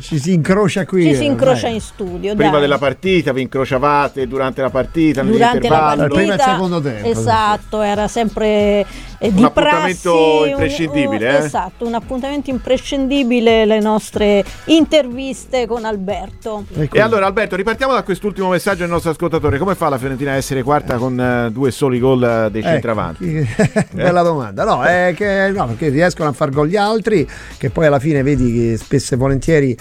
Ci si incrocia qui. Ci si incrocia in studio. Prima della partita, vi incrociavate durante la partita, nell'intervallo. Prima e secondo tempo. Esatto, era sempre di un appuntamento imprescindibile. Esatto, un appuntamento imprescindibile, le nostre interviste con Alberto. E allora Alberto, ripartiamo da quest'ultimo messaggio del nostro ascoltatore. Come fa la Fiorentina a essere quarta con due soli gol dei centravanti? Bella domanda. No, perché riescono a far gol gli altri, che poi alla fine vedi che spesso e volentieri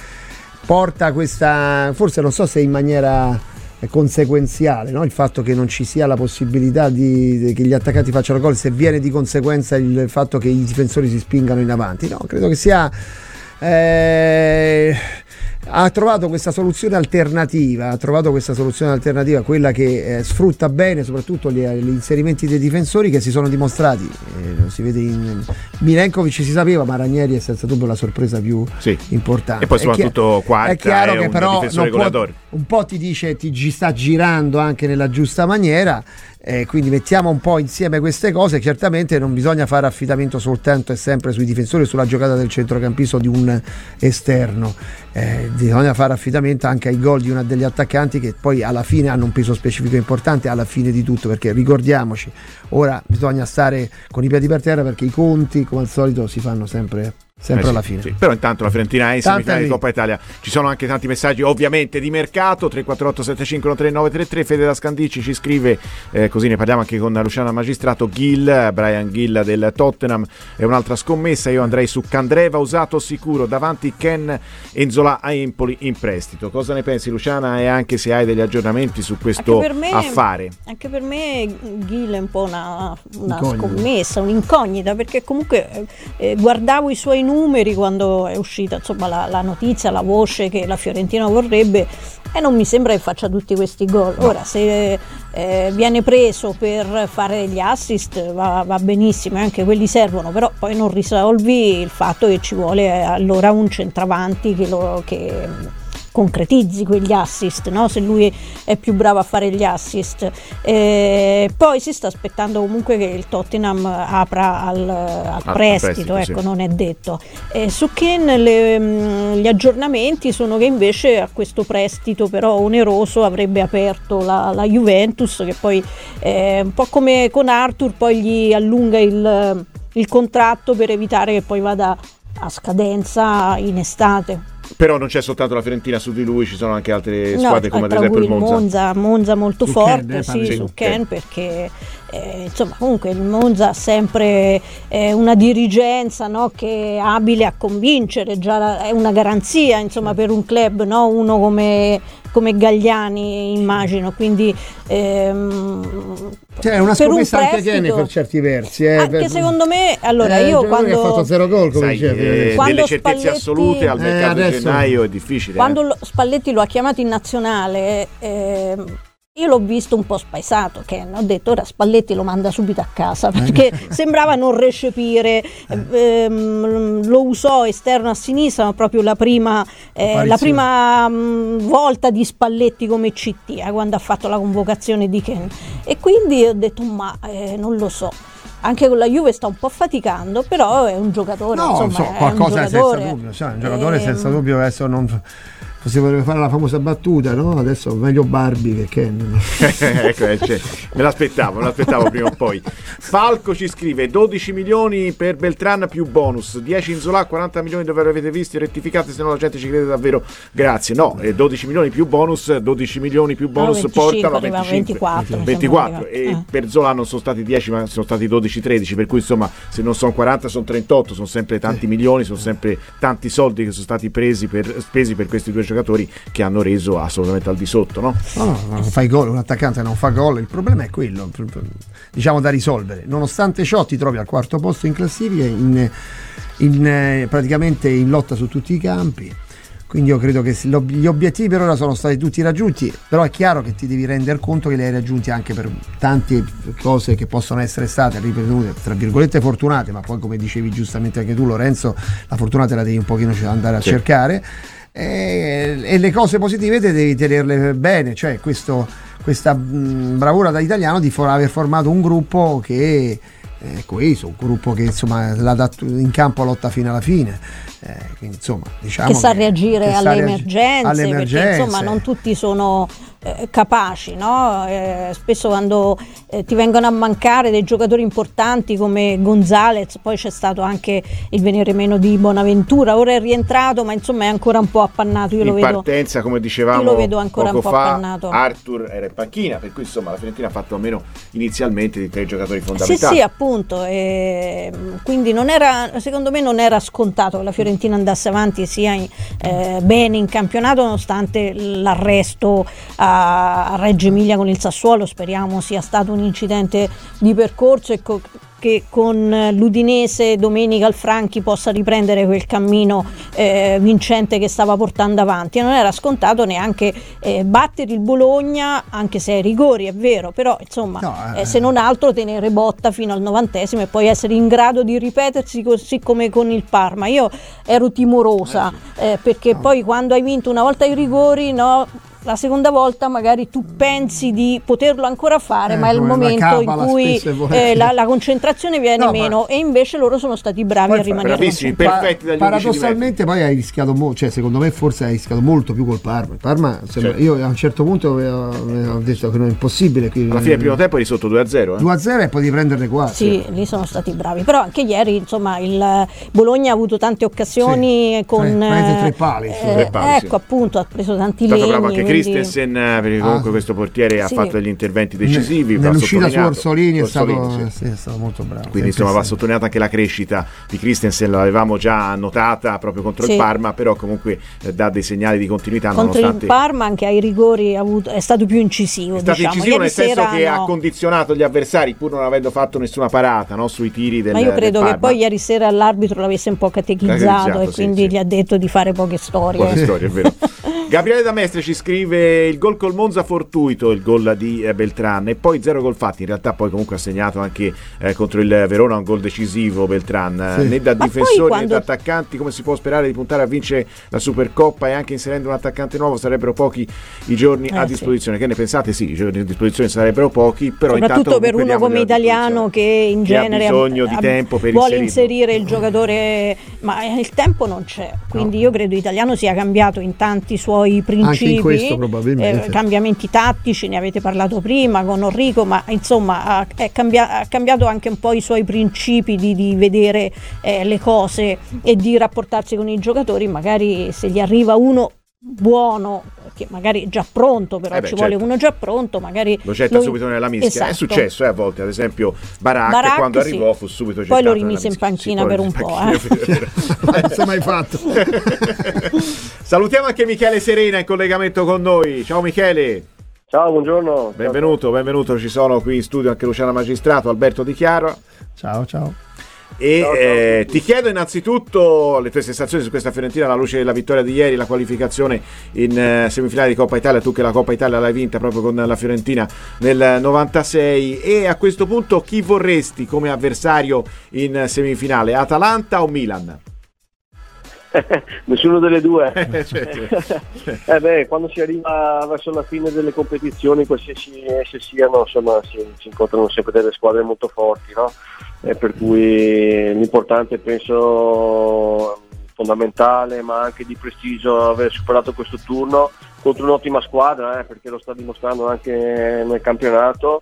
porta questa, forse non so se in maniera conseguenziale, no? Il fatto che non ci sia la possibilità che gli attaccanti facciano gol, se viene di conseguenza il fatto che i difensori si spingano in avanti, no? Credo che sia ha trovato questa soluzione alternativa, quella che sfrutta bene soprattutto gli inserimenti dei difensori, che si sono dimostrati, si vede in Milenkovic, si sapeva, ma Ranieri è senza dubbio la sorpresa più importante, e poi soprattutto quarta è chiaro che però un po' ti dice, ti sta girando anche nella giusta maniera. Quindi mettiamo un po' insieme queste cose. Certamente non bisogna fare affidamento soltanto e sempre sui difensori, sulla giocata del centrocampista o di un esterno, bisogna fare affidamento anche ai gol di uno degli attaccanti, che poi alla fine hanno un peso specifico importante alla fine di tutto, perché ricordiamoci, ora bisogna stare con i piedi per terra, perché i conti come al solito si fanno sempre alla fine. Sì. Però intanto la Fiorentina è in semifinale di Coppa Italia. Ci sono anche tanti messaggi ovviamente di mercato. 348 7513933. Fede da Scandici ci scrive, così ne parliamo anche con Luciana Magistrato. Bryan Gil del Tottenham è un'altra scommessa. Io andrei su Candreva, usato sicuro, davanti Ken e Nzola a Empoli in prestito. Cosa ne pensi Luciana, e anche se hai degli aggiornamenti su questo affare? Anche per me Gil è un po' una scommessa, un'incognita, perché comunque guardavo i suoi numeri quando è uscita insomma la notizia, la voce che la Fiorentina vorrebbe, e non mi sembra che faccia tutti questi gol. Ora se viene preso per fare degli assist va benissimo, anche quelli servono, però poi non risolvi il fatto che ci vuole allora un centravanti che concretizzi quegli assist, no? Se lui è più bravo a fare gli assist. Poi si sta aspettando comunque che il Tottenham apra al prestito, ecco, sì. Non è detto. Su Ken gli aggiornamenti sono che invece a questo prestito però oneroso avrebbe aperto la Juventus, che poi un po' come con Arthur poi gli allunga il contratto per evitare che poi vada a scadenza in estate. Però non c'è soltanto la Fiorentina su di lui, ci sono anche altre squadre, come ad esempio il Monza molto forte, Ken, perché Insomma, comunque il Monza ha sempre una dirigenza, no, che è abile a convincere, già è una garanzia, insomma, per un club, no? Uno come Gagliani, immagino, quindi cioè, è una scommessa un prestito, anche Jenny per certi versi anche per... secondo me, allora io quando ha fatto 0 gol, come dicevi, delle certezze assolute al mercato di gennaio è difficile quando Spalletti lo ha chiamato in nazionale, io l'ho visto un po' spaesato, che ho detto ora Spalletti lo manda subito a casa, perché sembrava non recepire, lo usò esterno a sinistra, ma proprio la prima volta di Spalletti come CT, quando ha fatto la convocazione di Ken, e quindi ho detto ma non lo so. Anche con la Juve sta un po' faticando, però è un giocatore, no, insomma, so, qualcosa è un giocatore, senza dubbio, cioè, un giocatore senza dubbio, adesso non si potrebbe fare la famosa battuta, no? Adesso meglio Barbie che Ken. Ecco, cioè, me l'aspettavo prima o poi. Falco ci scrive 12 milioni per Beltran più bonus, 10 in Zola, 40 milioni dove l'avete visti, rettificate se no la gente ci crede davvero, grazie. No, 12 milioni più bonus, 12 milioni più bonus, no, 25, portano a 24 e per Zola non sono stati 10 ma sono stati 12-13, per cui insomma se non sono 40 sono 38, sono sempre tanti milioni, sono sempre tanti soldi che sono stati spesi per questi due giocatori che hanno reso assolutamente al di sotto, no? Non fai gol, un attaccante non fa gol, il problema è quello, diciamo, da risolvere. Nonostante ciò ti trovi al quarto posto in classifica, praticamente in lotta su tutti i campi, quindi io credo che gli obiettivi per ora sono stati tutti raggiunti, però è chiaro che ti devi rendere conto che li hai raggiunti anche per tante cose che possono essere state ripetute, tra virgolette, fortunate, ma poi, come dicevi giustamente anche tu, Lorenzo, la fortuna te la devi un pochino andare a cercare. E le cose positive te devi tenerle bene, cioè questa bravura da italiano di aver formato un gruppo che è coeso, un gruppo che insomma l'ha dato in campo a lotta fino alla fine, quindi, insomma, diciamo che sa reagire alle emergenze, perché insomma non tutti sono capaci, no? Spesso quando ti vengono a mancare dei giocatori importanti come Gonzalez, poi c'è stato anche il venire meno di Bonaventura, ora è rientrato ma insomma è ancora un po' appannato, io lo vedo in partenza, come dicevamo lo vedo ancora poco un po' appannato. Arthur era in panchina, per cui insomma la Fiorentina ha fatto almeno inizialmente di 3 giocatori fondamentali, sì appunto, quindi secondo me non era scontato che la Fiorentina andasse avanti sia bene in campionato, nonostante l'arresto a Reggio Emilia con il Sassuolo, speriamo sia stato un incidente di percorso e che con l'Udinese domenica al Franchi possa riprendere quel cammino vincente che stava portando avanti. Non era scontato neanche battere il Bologna, anche se ai rigori è vero, però insomma se non altro tenere botta fino al 90° e poi essere in grado di ripetersi, così come con il Parma. Io ero timorosa perché poi quando hai vinto una volta i rigori, no, la seconda volta magari tu pensi di poterlo ancora fare, ma è il momento in cui la concentrazione viene meno, e invece loro sono stati bravi a rimanere bravissimi, perfetti dagli paradossalmente poi hai rischiato cioè secondo me forse hai rischiato molto più col Parma. Il Parma certo. Io a un certo punto ho detto che non è impossibile, quindi alla fine del primo tempo eri sotto 2-0 2-0 e poi di prenderne 4. Sì, lì sono stati bravi, però anche ieri insomma il Bologna ha avuto tante occasioni, sì, con tre pali, ecco, sì, appunto, ha preso tanti legni. Christensen, perché comunque questo portiere ha fatto degli interventi decisivi. Nell'uscita su Orsolini è stato molto bravo. Quindi insomma va sottolineata anche la crescita di Christensen, l'avevamo già notata proprio contro il Parma, però comunque dà dei segnali di continuità. Contro il Parma anche ai rigori è stato più incisivo. È stato incisivo nel senso che ha condizionato gli avversari pur non avendo fatto nessuna parata, no, sui tiri del Parma. Ma io credo che poi ieri sera l'arbitro l'avesse un po' catechizzato e quindi gli ha detto di fare poche storie. Poche storie, è vero. Gabriele da Mestre ci scrive il gol col Monza fortuito, il gol di Beltran, e poi 0 gol fatti, in realtà poi comunque ha segnato anche contro il Verona un gol decisivo Beltran, né da difensori né da attaccanti, come si può sperare di puntare a vincere la Supercoppa? E anche inserendo un attaccante nuovo sarebbero pochi i giorni a disposizione, che ne pensate? Sì, i giorni a disposizione sarebbero pochi, però soprattutto intanto per uno come italiano che in genere ha bisogno di tempo per vuole inserire il giocatore, ma il tempo non c'è, quindi io credo italiano sia cambiato in tanti suoi i principi, questo, cambiamenti tattici, ne avete parlato prima con Enrico, ma insomma ha cambiato anche un po' i suoi principi di vedere le cose e di rapportarsi con i giocatori. Magari se gli arriva uno buono, che magari è già pronto, però ci certo. vuole uno già pronto, magari lo getta subito nella mischia. Esatto. È successo a volte, ad esempio Baracca quando arrivò fu subito gettato, poi lo rimise in pancina per un po', non si è mai fatto. Salutiamo anche Michele Serena in collegamento con noi. Ciao Michele. Ciao, buongiorno. Benvenuto, benvenuto. Ci sono qui in studio anche Luciana Magistrato, Alberto Di Chiaro. Ciao, ciao. E ciao, ciao. Ti chiedo innanzitutto le tue sensazioni su questa Fiorentina alla luce della vittoria di ieri, la qualificazione in semifinale di Coppa Italia, tu che la Coppa Italia l'hai vinta proprio con la Fiorentina nel 96, e a questo punto chi vorresti come avversario in semifinale, Atalanta o Milan? Nessuno delle due. Quando si arriva verso la fine delle competizioni, qualsiasi esse siano, insomma, si incontrano sempre delle squadre molto forti, no? Per cui l'importante, penso fondamentale, ma anche di prestigio, aver superato questo turno contro un'ottima squadra, perché lo sta dimostrando anche nel campionato,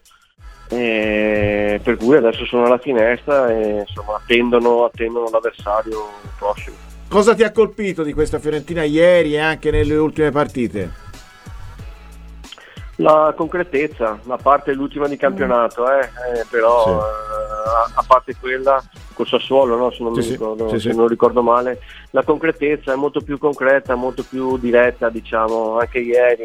per cui adesso sono alla finestra e insomma attendono l'avversario prossimo. Cosa ti ha colpito di questa Fiorentina ieri e anche nelle ultime partite? La concretezza, la parte l'ultima di campionato, però sì. A parte quella col Sassuolo, no? Non ricordo male, la concretezza è molto più concreta, molto più diretta, diciamo, anche ieri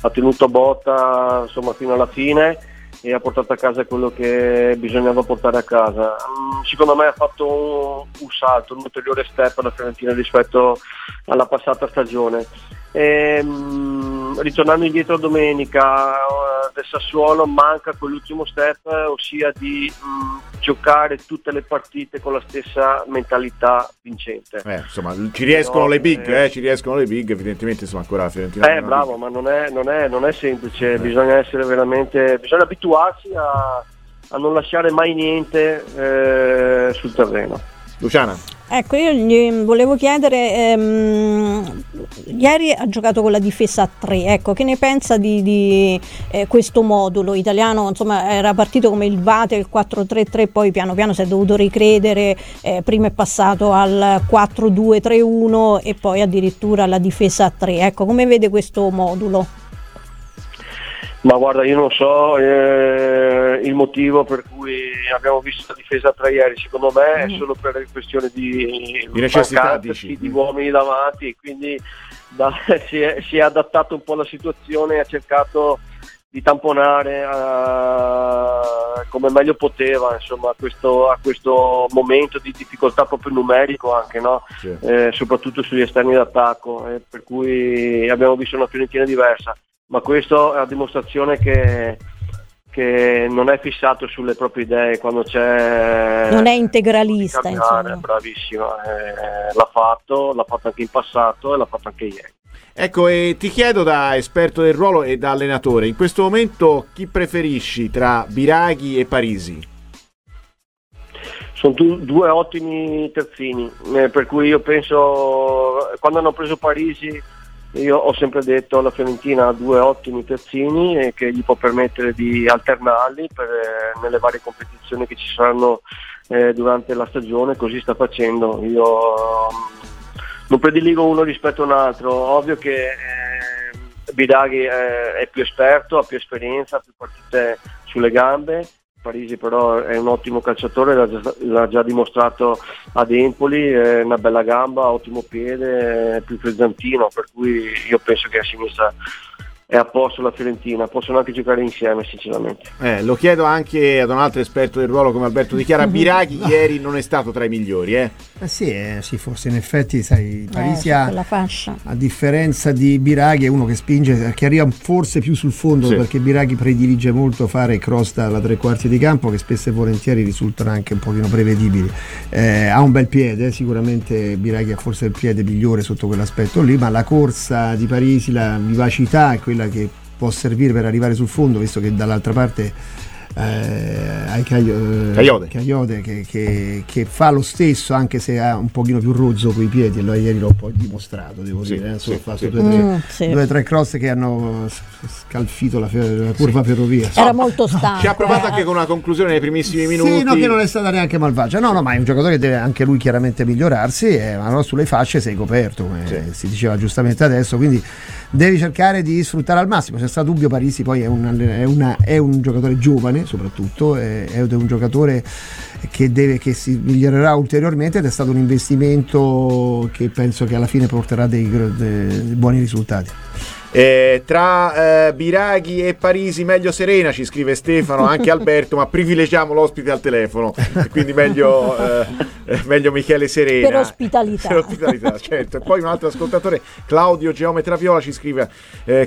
ha tenuto botta, insomma, fino alla fine e ha portato a casa quello che bisognava portare a casa. Secondo me ha fatto un salto, un ulteriore step alla Fiorentina rispetto alla passata stagione. Ritornando indietro a domenica del Sassuolo, manca quell'ultimo step, ossia di giocare tutte le partite con la stessa mentalità vincente. Insomma, ci riescono le big, ci riescono le big, evidentemente, insomma, ancora la Fiorentina. Bravo, ma non è semplice, bisogna essere veramente, bisogna abituarsi a non lasciare mai niente sul terreno. Luciana. Ecco, io gli volevo chiedere, ieri ha giocato con la difesa a 3, ecco, che ne pensa di questo modulo italiano? Insomma, era partito come il Vate, il 4-3-3, poi piano piano si è dovuto ricredere, prima è passato al 4-2-3-1 e poi addirittura alla difesa a 3, ecco, come vede questo modulo? Ma guarda, io non so il motivo per cui abbiamo visto la difesa tra ieri, secondo me è solo per questione di necessità di uomini davanti, e quindi si è adattato un po' alla situazione e ha cercato di tamponare come meglio poteva, insomma, a questo momento di difficoltà proprio numerico anche, no? Sì. Soprattutto sugli esterni d'attacco, per cui abbiamo visto una Fiorentina diversa. Ma questo è la dimostrazione che non è fissato sulle proprie idee, quando c'è, non è integralista, insomma. Bravissimo, l'ha fatto anche in passato e l'ha fatto anche ieri. Ecco, e ti chiedo, da esperto del ruolo e da allenatore, in questo momento chi preferisci tra Biraghi e Parisi? Sono due ottimi terzini, per cui io penso, quando hanno preso Parisi, io ho sempre detto la Fiorentina ha due ottimi terzini e che gli può permettere di alternarli nelle varie competizioni che ci saranno durante la stagione, così sta facendo. Io non prediligo uno rispetto a un altro, ovvio che Biraghi è più esperto, ha più esperienza, ha più partite sulle gambe. Parisi però è un ottimo calciatore, l'ha già dimostrato ad Empoli, è una bella gamba, ottimo piede, è più frizzantino, per cui io penso che a sinistra è a posto la Fiorentina, possono anche giocare insieme, sinceramente. Lo chiedo anche ad un altro esperto del ruolo come Alberto Di Chiara. Biraghi ieri non è stato tra i migliori, sì, forse in effetti, sai, Parisi a differenza di Biraghi è uno che spinge, che arriva forse più sul fondo, sì, perché Biraghi predilige molto fare cross dalla tre quarti di campo, che spesso e volentieri risultano anche un pochino prevedibili. Ha un bel piede, sicuramente Biraghi ha forse il piede migliore sotto quell'aspetto lì, ma la corsa di Parisi, la vivacità, quella che può servire per arrivare sul fondo, visto che dall'altra parte ai Caiode che fa lo stesso, anche se ha un pochino più rozzo coi piedi, allora ieri l'ho poi dimostrato, devo dire, sì, ha fatto due o tre cross che hanno scalfito la curva ferrovia. Era molto stanco. Ci ha provato anche con una conclusione nei primissimi minuti. Sì, no, che non è stata neanche malvagia. No, ma è un giocatore che deve anche lui chiaramente migliorarsi, ma no, sulle fasce sei coperto, come si diceva giustamente adesso, quindi devi cercare di sfruttare al massimo. Senza dubbio Parisi poi è un giocatore giovane, soprattutto è un giocatore che si migliorerà ulteriormente, ed è stato un investimento che penso che alla fine porterà dei buoni risultati. Tra Biraghi e Parisi meglio Serena, ci scrive Stefano, anche Alberto, ma privilegiamo l'ospite al telefono, quindi meglio Michele Serena per ospitalità, certo. E poi un altro ascoltatore, Claudio Geometra Viola, ci scrive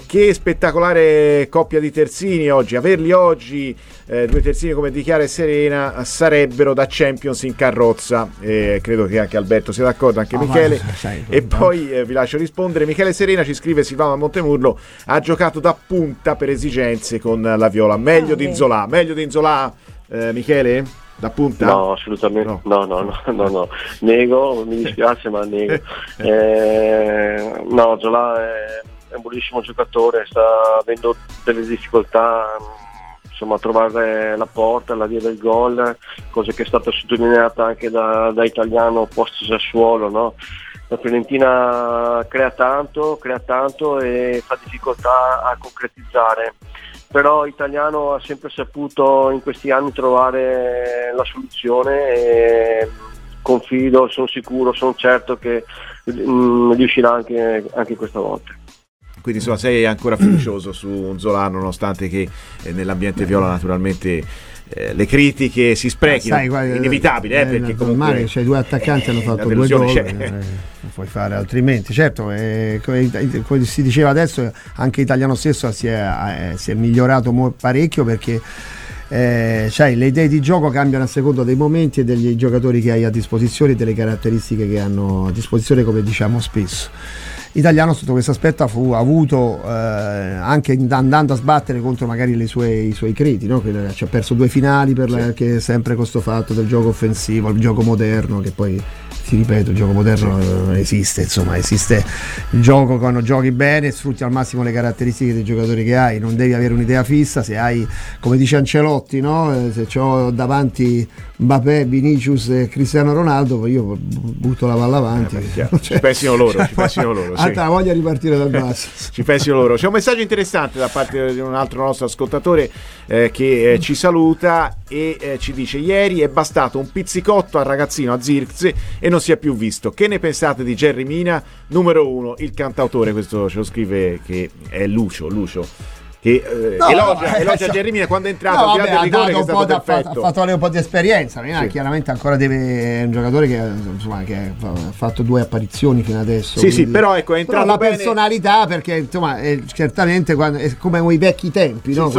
che spettacolare coppia di terzini oggi, averli oggi due terzini come Di Chiara e Serena sarebbero da Champions in carrozza, credo che anche Alberto sia d'accordo, anche Michele. E poi vi lascio rispondere. Michele Serena, ci scrive Silvano Montemurro, ha giocato da punta per esigenze con la Viola, meglio di Nzola, Michele? Da punta? No, assolutamente no. Nego, mi dispiace ma nego. No, Nzola è un buonissimo giocatore, sta avendo delle difficoltà insomma a trovare la porta, la via del gol, cosa che è stata sottolineata anche da Italiano post Sassuolo, no? La Fiorentina crea tanto e fa difficoltà a concretizzare, però Italiano ha sempre saputo in questi anni trovare la soluzione e confido, sono sicuro, sono certo che riuscirà anche questa volta. Quindi insomma sei ancora fiducioso su Nzola, nonostante che nell'ambiente viola naturalmente le critiche si sprechino, inevitabile, perché comunque c'è due attaccanti hanno fatto due gol, non puoi fare altrimenti, certo. Come si diceva adesso, anche Italiano stesso si è migliorato parecchio, perché le idee di gioco cambiano a seconda dei momenti e degli giocatori che hai a disposizione e delle caratteristiche che hanno a disposizione, come diciamo spesso. Italiano sotto questo aspetto fu avuto anche andando a sbattere contro magari i suoi criti, no? Ci ha perso due finali perché sempre questo fatto del gioco offensivo, il gioco moderno, che poi ti ripeto, il gioco moderno esiste il gioco quando giochi bene, sfrutti al massimo le caratteristiche dei giocatori che hai, non devi avere un'idea fissa. Se hai, come dice Ancelotti, no? Se ho davanti Mbappé, Vinicius e Cristiano Ronaldo, io butto la palla avanti, ci pensino loro altra voglia di ripartire dal basso. Ci pensino loro. C'è un messaggio interessante da parte di un altro nostro ascoltatore che ci saluta e ci dice: ieri è bastato un pizzicotto al ragazzino, a Zirkzee, e non si è più visto. Che ne pensate di Gerry Mina, numero 1, il cantautore? Questo ce lo scrive, che è Lucio, che elogia Gerry Mina quando è entrato, al di là del rigore che è stato perfetto. Ha fatto un po' di esperienza, chiaramente ancora è un giocatore che ha fatto due apparizioni fino adesso. Sì, però ecco, è entrato la bene. Personalità, perché insomma è certamente quando, è come quei vecchi tempi, no?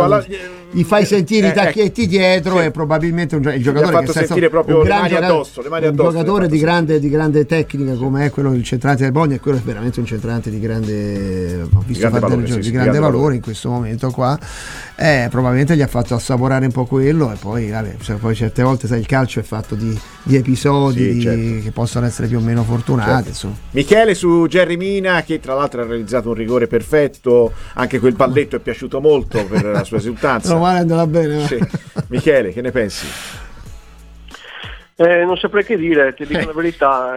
Gli fai sentire i tacchetti dietro e probabilmente il giocatore ha fatto sentire proprio le mani addosso, un giocatore di grande tecnica, come è quello del centrante del Bologna, e quello è veramente un centrante di grande valore in questo momento qua. Probabilmente gli ha fatto assaporare un po' quello, e poi certe volte il calcio è fatto di episodi che possono essere più o meno fortunati, certo. Michele, su Gerry Mina, che tra l'altro ha realizzato un rigore perfetto, anche quel balletto è piaciuto molto per la sua esultanza. Bene, sì. Michele, che ne pensi? Non saprei che dire, ti dico la verità,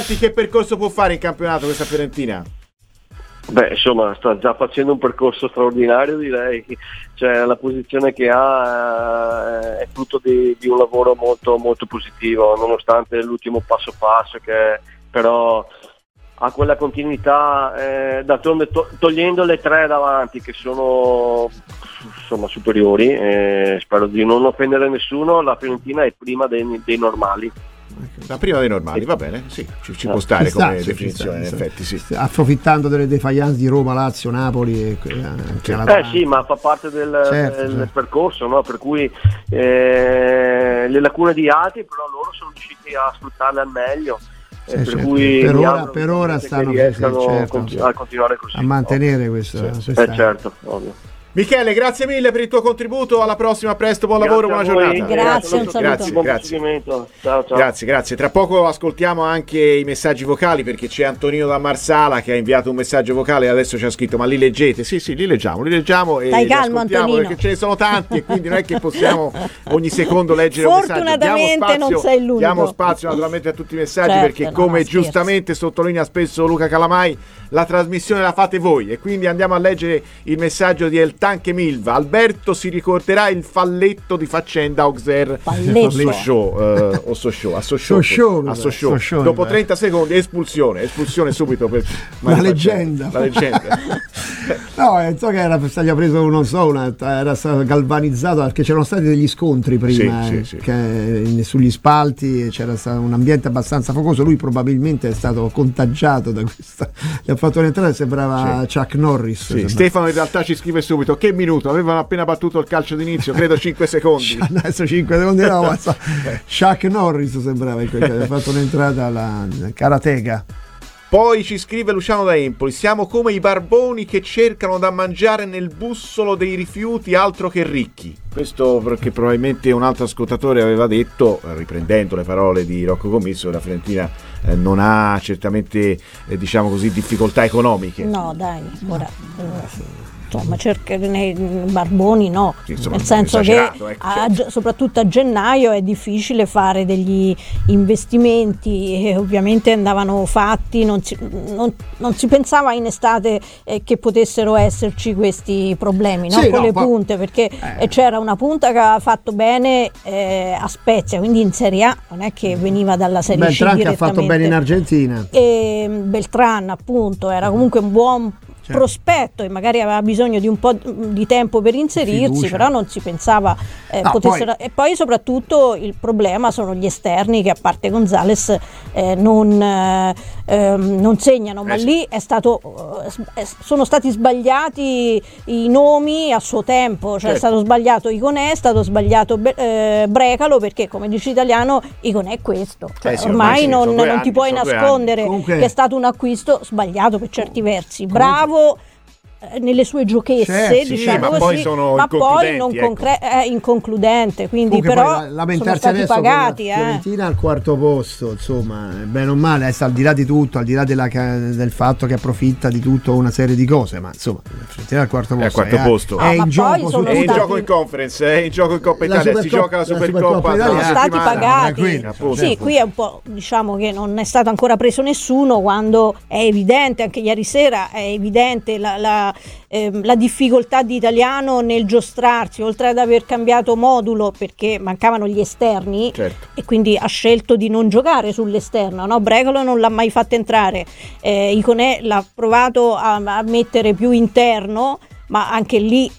che percorso può fare in campionato questa Fiorentina? Beh, insomma, sta già facendo un percorso straordinario, direi. Cioè, la posizione che ha è frutto di un lavoro molto molto positivo, nonostante l'ultimo passo che però ha quella continuità, d'altronde togliendo le tre davanti, che sono insomma superiori, spero di non offendere nessuno, la Fiorentina è prima dei normali. La prima dei normali, va bene, sì, ci può stare come definizione, in effetti, sì. Approfittando delle defiance di Roma, Lazio, Napoli e anche la sì, ma fa parte del percorso, no? Per cui le lacune di altri, però loro sono riusciti a sfruttarle al meglio. Per cui per ora stanno a continuare così, a mantenere questo. Certo, ovvio. Michele, grazie mille per il tuo contributo, alla prossima, a presto, buon lavoro, buona giornata. Grazie, un saluto. Grazie. Ciao. Grazie. Tra poco ascoltiamo anche i messaggi vocali, perché c'è Antonino da Marsala che ha inviato un messaggio vocale e adesso ci ha scritto: ma li leggete? Sì, li leggiamo e li ascoltiamo, perché ce ne sono tanti e quindi non è che possiamo ogni secondo leggere un messaggio. Fortunatamente non sei l'unico. Diamo spazio naturalmente a tutti i messaggi, certo, perché come giustamente sottolinea spesso Luca Calamai, la trasmissione la fate voi, e quindi andiamo a leggere il messaggio di El Tanque Milva. Alberto si ricorderà il falletto di Faccenda Auxerre Sosciò. Dopo 30 secondi espulsione subito per la leggenda. No, so che era stato preso era stato galvanizzato, perché c'erano stati degli scontri prima, che sugli spalti c'era stato un ambiente abbastanza focoso, lui probabilmente è stato contagiato da questa, gli ha fatto rientrare, sembrava Chuck Norris. Stefano in realtà ci scrive subito: che minuto? Avevano appena battuto il calcio d'inizio, credo 5 secondi. Adesso 5 secondi no, Chuck Norris sembrava, ha fatto un'entrata alla karateka. Poi ci scrive Luciano da Empoli: siamo come i barboni che cercano da mangiare nel bussolo dei rifiuti, altro che ricchi. Questo perché probabilmente un altro ascoltatore aveva detto, riprendendo le parole di Rocco Commisso, che la Fiorentina non ha certamente, diciamo così, difficoltà economiche. No, dai, ora... Insomma, cerca nei barboni, no, sì, insomma, nel senso che soprattutto a gennaio è difficile fare degli investimenti, e ovviamente andavano fatti, non si pensava in estate che potessero esserci questi problemi, no? Sì, con le punte, perché c'era una punta che aveva fatto bene a Spezia, quindi in Serie A non è che veniva dalla Serie C direttamente. Beltran, che ha fatto bene in Argentina, e Beltran appunto era comunque un buon prospetto e magari aveva bisogno di un po' di tempo per inserirsi, però non si pensava potessero. E poi soprattutto il problema sono gli esterni, che a parte Gonzales non segnano, ma lì è stato sono stati sbagliati i nomi a suo tempo, cioè è stato sbagliato Iconè, è stato sbagliato Brecalo, perché come dice Italiano, Iconè è questo, ormai non ti puoi nascondere che è stato un acquisto sbagliato per certi versi, bravo nelle sue giochesse, certo, diciamo, sì, ma poi, sono ma poi non è inconcludente, quindi però sono stati pagati. Fiorentina al quarto posto, insomma, bene o male, adesso, al di là di tutto, al di là del fatto che approfitta di tutto una serie di cose, ma insomma Fiorentina al quarto posto è al quarto posto. È in gioco, è in gioco in Conference, è in gioco in Coppa Italia, si gioca la Supercoppa, sono stati pagati, sì, qui è un po', diciamo, che non è stato ancora preso nessuno, quando è evidente, anche ieri sera è evidente la difficoltà di Italiano nel giostrarsi, oltre ad aver cambiato modulo perché mancavano gli esterni, certo, e quindi ha scelto di non giocare sull'esterno, no? Brecolo non l'ha mai fatto entrare, Iconè l'ha provato a mettere più interno, ma anche lì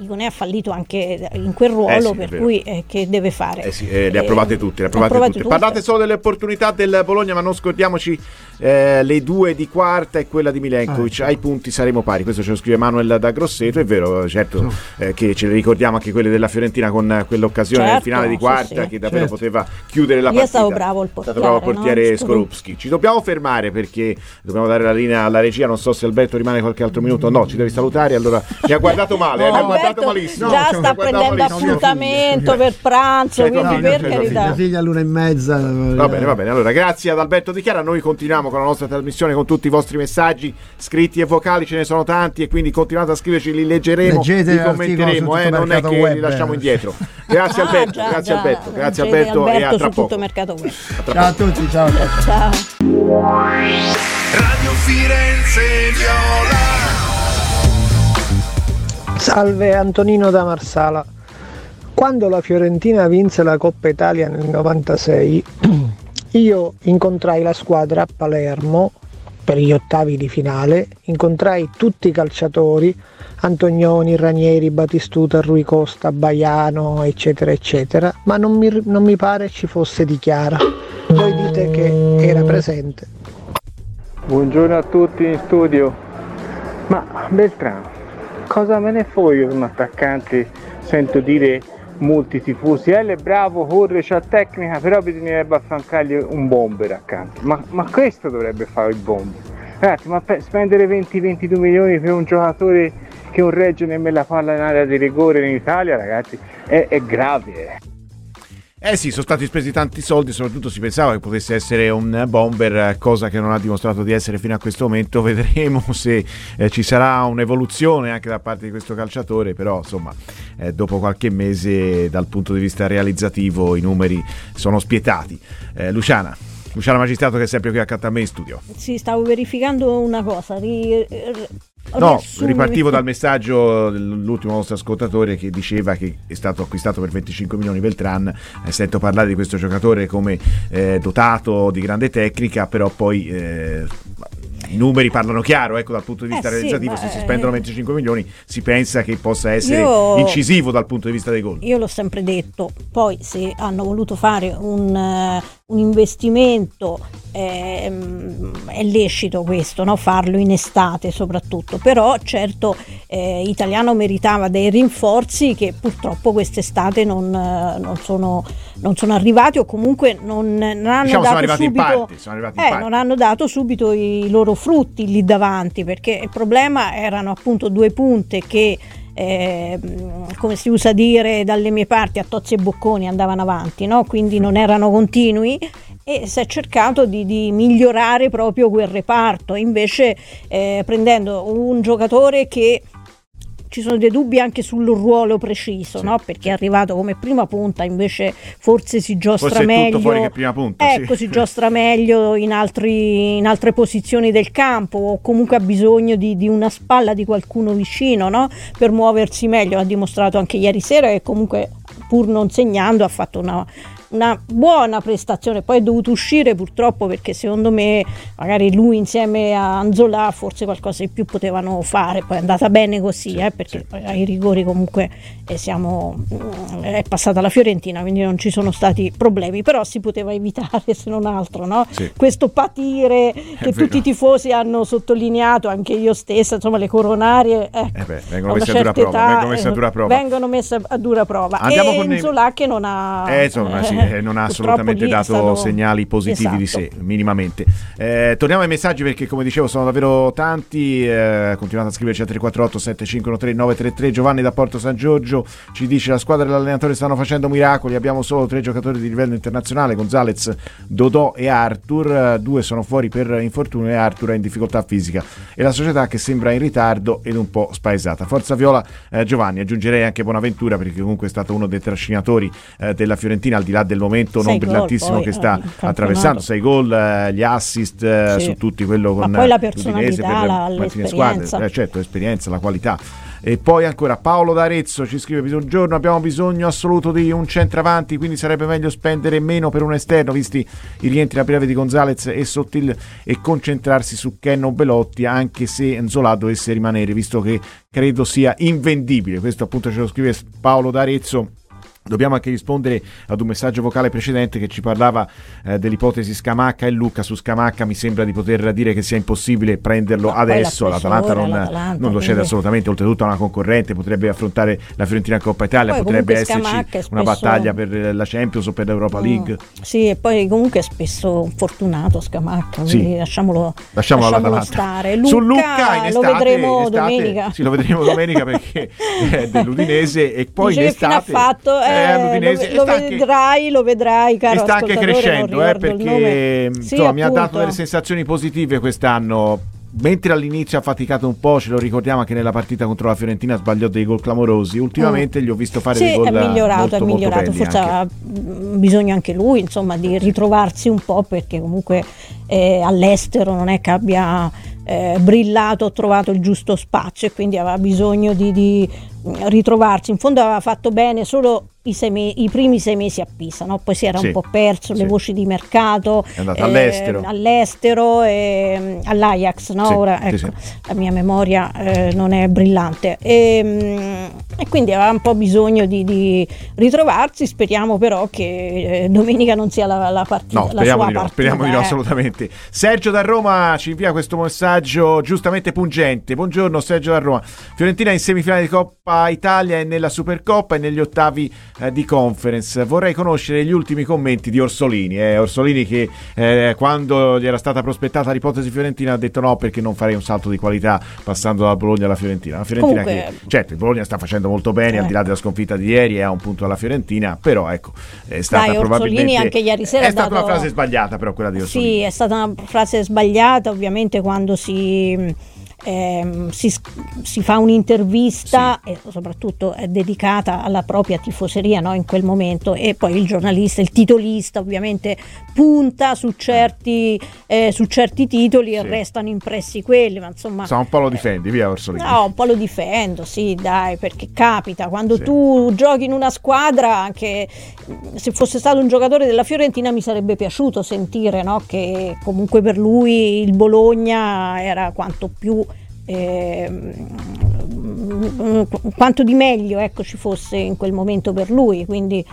Iconè ha fallito anche in quel ruolo, sì, per cui che deve fare? Le ha provate tutte, le ha provate tutte. Parlate solo delle opportunità del Bologna, ma non scordiamoci le due di Quarta e quella di Milenkovic. Ai punti saremo pari, questo ce lo scrive Manuel da Grosseto, è vero, certo, che ce le ricordiamo anche quelle della Fiorentina con quell'occasione nel finale di Quarta, che davvero poteva chiudere la partita. È stato bravo il portiere, Skorupski. Ci dobbiamo fermare perché dobbiamo dare la linea alla regia, non so se Alberto rimane qualche altro minuto, no, ci devi salutare, allora mi ha guardato male, malissimo. Già sta prendendo appuntamento per pranzo, quindi per carità. Figlia all'una e mezza. Va bene. Allora, grazie ad Alberto Di Chiara. Noi continuiamo con la nostra trasmissione, con tutti i vostri messaggi scritti e vocali, ce ne sono tanti, e quindi continuate a scriverci, li leggeremo, li commenteremo, non è che li lasciamo indietro. Grazie Alberto, grazie Alberto e a tra poco. Ciao a tutti, ciao. Radio Firenze Viola. Salve, Antonino da Marsala. Quando la Fiorentina vinse la Coppa Italia nel 96, io incontrai la squadra a Palermo per gli ottavi di finale, incontrai tutti i calciatori, Antonioni, Ranieri, Batistuta, Rui Costa, Baiano, eccetera eccetera, ma non mi pare ci fosse Di Chiara. Voi dite che era presente. Buongiorno a tutti in studio. Ma Beltrán, cosa me ne fo io un attaccante? Sento dire molti tifosi, è bravo, corre, c'ha tecnica, però bisognerebbe affiancargli un bomber accanto. Ma questo dovrebbe fare il bomber. Ragazzi, ma spendere 20-22 milioni per un giocatore che non regge nemmeno la palla in area di rigore in Italia, ragazzi, è grave. Sì, sono stati spesi tanti soldi, soprattutto si pensava che potesse essere un bomber, cosa che non ha dimostrato di essere fino a questo momento. Vedremo se ci sarà un'evoluzione anche da parte di questo calciatore, però insomma dopo qualche mese dal punto di vista realizzativo i numeri sono spietati. Luciana Magistrato, che è sempre qui accanto a me in studio. Sì, stavo verificando una cosa. Ripartivo dal messaggio dell'ultimo nostro ascoltatore che diceva che è stato acquistato per 25 milioni Beltrán. Sento parlare di questo giocatore come dotato di grande tecnica, però poi i numeri parlano chiaro, ecco, dal punto di vista realizzativo, se si spendono 25 milioni si pensa che possa essere incisivo dal punto di vista dei gol. Io l'ho sempre detto, poi se hanno voluto fare un investimento è lecito questo, no? Farlo in estate soprattutto, però certo Italiano meritava dei rinforzi che purtroppo quest'estate non sono arrivati, o comunque non hanno dato subito i loro frutti lì davanti, perché il problema erano appunto due punte che come si usa dire dalle mie parti, a tozzi e bocconi andavano avanti, no? Quindi non erano continui e si è cercato di migliorare proprio quel reparto, invece prendendo un giocatore che ci sono dei dubbi anche sul ruolo preciso, no? Perché è arrivato come prima punta, invece forse si giostra meglio, fuori che prima punta, si giostra meglio in altre posizioni del campo, o comunque ha bisogno di una spalla, di qualcuno vicino, no? Per muoversi meglio. Ha dimostrato anche ieri sera che comunque, pur non segnando, ha fatto una buona prestazione. Poi è dovuto uscire purtroppo perché secondo me magari lui insieme a Anzola forse qualcosa di più potevano fare. Poi è andata bene così, perché ai rigori comunque è passata la Fiorentina, quindi non ci sono stati problemi, però si poteva evitare se non altro, no? Questo patire che tutti i tifosi hanno sottolineato, anche io stessa, insomma, le coronarie vengono messe a dura prova. Andiamo con Anzola che non ha non ha assolutamente dato segnali positivi, esatto, di sé, minimamente. Torniamo ai messaggi, perché come dicevo sono davvero tanti. Continuate a scriverci al 348 753 933. Giovanni da Porto San Giorgio ci dice: la squadra e l'allenatore stanno facendo miracoli, abbiamo solo 3 giocatori di livello internazionale, Gonzalez, Dodò e Arthur, 2 sono fuori per infortunio e Arthur è in difficoltà fisica, e la società che sembra in ritardo ed un po' spaesata. Forza Viola. Giovanni, aggiungerei anche Bonaventura, perché comunque è stato uno dei trascinatori della Fiorentina, al di là del momento non brillantissimo che sta attraversando, 6 gol, gli assist, su tutti, quello con poi la personalità, l'esperienza, certo, l'esperienza, la qualità. E poi ancora Paolo d'Arezzo ci scrive: buongiorno, abbiamo bisogno assoluto di un centravanti, quindi sarebbe meglio spendere meno per un esterno, visti i rientri a breve di Gonzalez e Sottil, e concentrarsi su Kenno Belotti, anche se Nzola dovesse rimanere, visto che credo sia invendibile. Questo appunto ce lo scrive Paolo d'Arezzo. Dobbiamo anche rispondere ad un messaggio vocale precedente che ci parlava dell'ipotesi Scamacca e Luca. Su Scamacca mi sembra di poter dire che sia impossibile prenderlo adesso, l'Atalanta non lo cede assolutamente, oltretutto a una concorrente, potrebbe affrontare la Fiorentina in Coppa Italia, potrebbe esserci una battaglia per la Champions o per l'Europa League. Sì, e poi comunque è spesso un fortunato Scamacca, quindi lasciamolo stare. Luca, su Luca in estate, lo vedremo domenica perché è dell'Udinese, e poi dice in estate lo vedrai, caro ascoltatore, sta anche crescendo, perché mi ha dato delle sensazioni positive quest'anno. Mentre all'inizio ha faticato un po', ce lo ricordiamo che nella partita contro la Fiorentina sbagliò dei gol clamorosi, ultimamente gli ho visto fare dei gol è migliorato, forse ha bisogno anche lui, insomma, di ritrovarsi un po', perché comunque all'estero non è che abbia brillato, ho trovato il giusto spazio, e quindi aveva bisogno di ritrovarsi. In fondo aveva fatto bene solo i primi 6 mesi a Pisa, no? Poi si era un po' perso, le voci di mercato, è andato all'estero all'Ajax, no? Ora la mia memoria non è brillante, e quindi aveva un po' bisogno di ritrovarsi. Speriamo però che domenica non sia la partita, no, speriamo di no, assolutamente. Sergio da Roma ci invia questo messaggio giustamente pungente. Buongiorno, Sergio da Roma. Fiorentina in semifinale di Coppa Italia e nella Supercoppa e negli ottavi di Conference. Vorrei conoscere gli ultimi commenti di Orsolini. Orsolini che quando gli era stata prospettata l'ipotesi Fiorentina ha detto no, perché non farei un salto di qualità passando dalla Bologna alla Fiorentina. La Fiorentina comunque, che certo, il Bologna sta facendo molto bene, al di là della sconfitta di ieri, ha un punto alla Fiorentina, però ecco, è stata probabilmente anche ieri sera è stata una frase sbagliata, però quella di Orsolini. Sì, è stata una frase sbagliata, ovviamente quando si fa un'intervista e soprattutto è dedicata alla propria tifoseria, no? In quel momento, e poi il giornalista, il titolista ovviamente punta su certi titoli e restano impressi quelli, ma insomma un po' lo difendi, via Orsolini. No, un po' lo difendo, sì, dai, perché capita quando tu giochi in una squadra. Anche se fosse stato un giocatore della Fiorentina mi sarebbe piaciuto sentire, no? Che comunque per lui il Bologna era quanto più quanto di meglio, ecco, ci fosse in quel momento per lui, quindi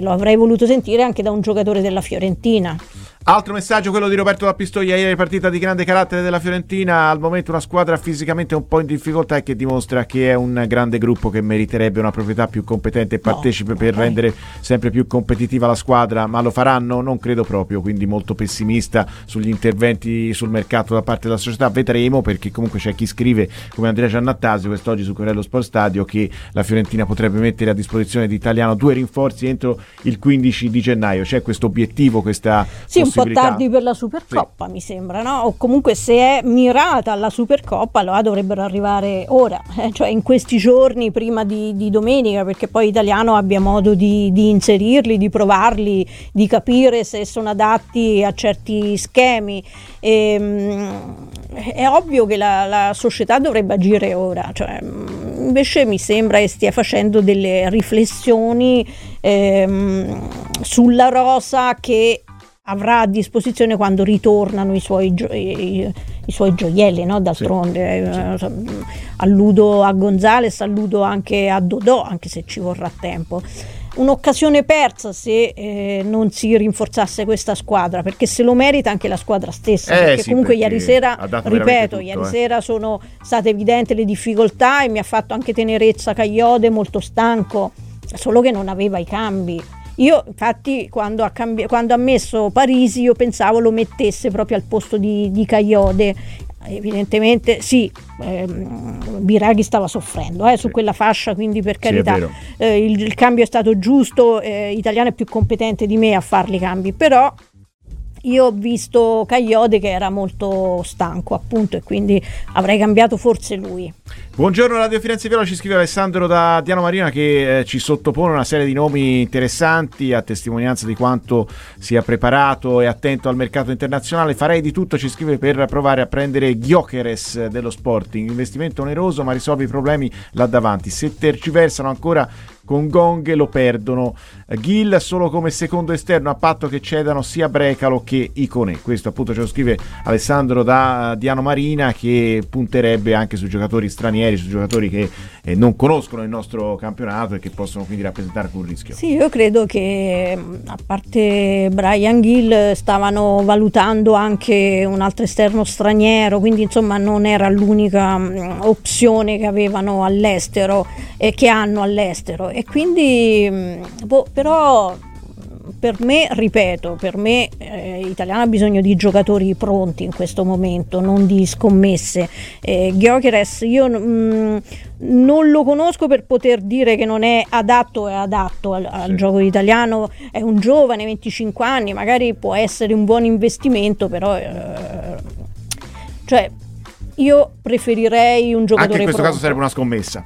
lo avrei voluto sentire anche da un giocatore della Fiorentina. Altro messaggio, quello di Roberto da Pistoia: ieri partita di grande carattere della Fiorentina, al momento una squadra fisicamente un po' in difficoltà e che dimostra che è un grande gruppo che meriterebbe una proprietà più competente e partecipe per rendere sempre più competitiva la squadra, ma lo faranno? Non credo proprio, quindi molto pessimista sugli interventi sul mercato da parte della società. Vedremo, perché comunque c'è chi scrive, come Andrea Giannattasi quest'oggi su Corriere dello Sport Stadio, che la Fiorentina potrebbe mettere a disposizione di Italiano 2 rinforzi entro il 15 di gennaio. C'è questo obiettivo, questa un po' tardi per la Supercoppa, mi sembra, no? O comunque, se è mirata alla Supercoppa, allora dovrebbero arrivare ora, cioè in questi giorni prima di domenica, perché poi Italiano abbia modo di inserirli, di provarli, di capire se sono adatti a certi schemi. È ovvio che la società dovrebbe agire ora, cioè, invece mi sembra che stia facendo delle riflessioni sulla rosa che avrà a disposizione quando ritornano i suoi gioielli, no? D'altronde alludo a Gonzalez, alludo anche a Dodò, anche se ci vorrà tempo. Un'occasione persa se non si rinforzasse questa squadra, perché se lo merita anche la squadra stessa, perché comunque perché ieri sera, ripeto, ieri sera sono state evidenti le difficoltà e mi ha fatto anche tenerezza Caiote, molto stanco, solo che non aveva i cambi. Io infatti quando ha messo Parisi io pensavo lo mettesse proprio al posto di Caiode. Evidentemente sì, Biraghi stava soffrendo su quella fascia, quindi per carità il cambio è stato giusto, Italiano è più competente di me a farli cambi, però io ho visto Caiode che era molto stanco appunto e quindi avrei cambiato forse lui. Buongiorno Radio Firenze Viola, ci scrive Alessandro da Diano Marina che ci sottopone una serie di nomi interessanti a testimonianza di quanto sia preparato e attento al mercato internazionale. Farei di tutto, ci scrive, per provare a prendere Gyökeres dello Sporting, investimento oneroso ma risolve i problemi là davanti, se tergiversano ancora con Gong lo perdono. Gil solo come secondo esterno a patto che cedano sia Brecalo che Iconé. Questo appunto ce lo scrive Alessandro da Diano Marina, che punterebbe anche su giocatori stranieri, su giocatori che non conoscono il nostro campionato e che possono quindi rappresentare un rischio. Sì, io credo che a parte Bryan Gil stavano valutando anche un altro esterno straniero, quindi insomma non era l'unica opzione che avevano all'estero e che hanno all'estero, e quindi però per me, ripeto, per me Italiano ha bisogno di giocatori pronti in questo momento, non di scommesse. Gyökeres io non lo conosco per poter dire che non è adatto al sì. gioco italiano, è un giovane, 25 anni, magari può essere un buon investimento, però cioè io preferirei un giocatore anche in questo pronto. Caso sarebbe una scommessa.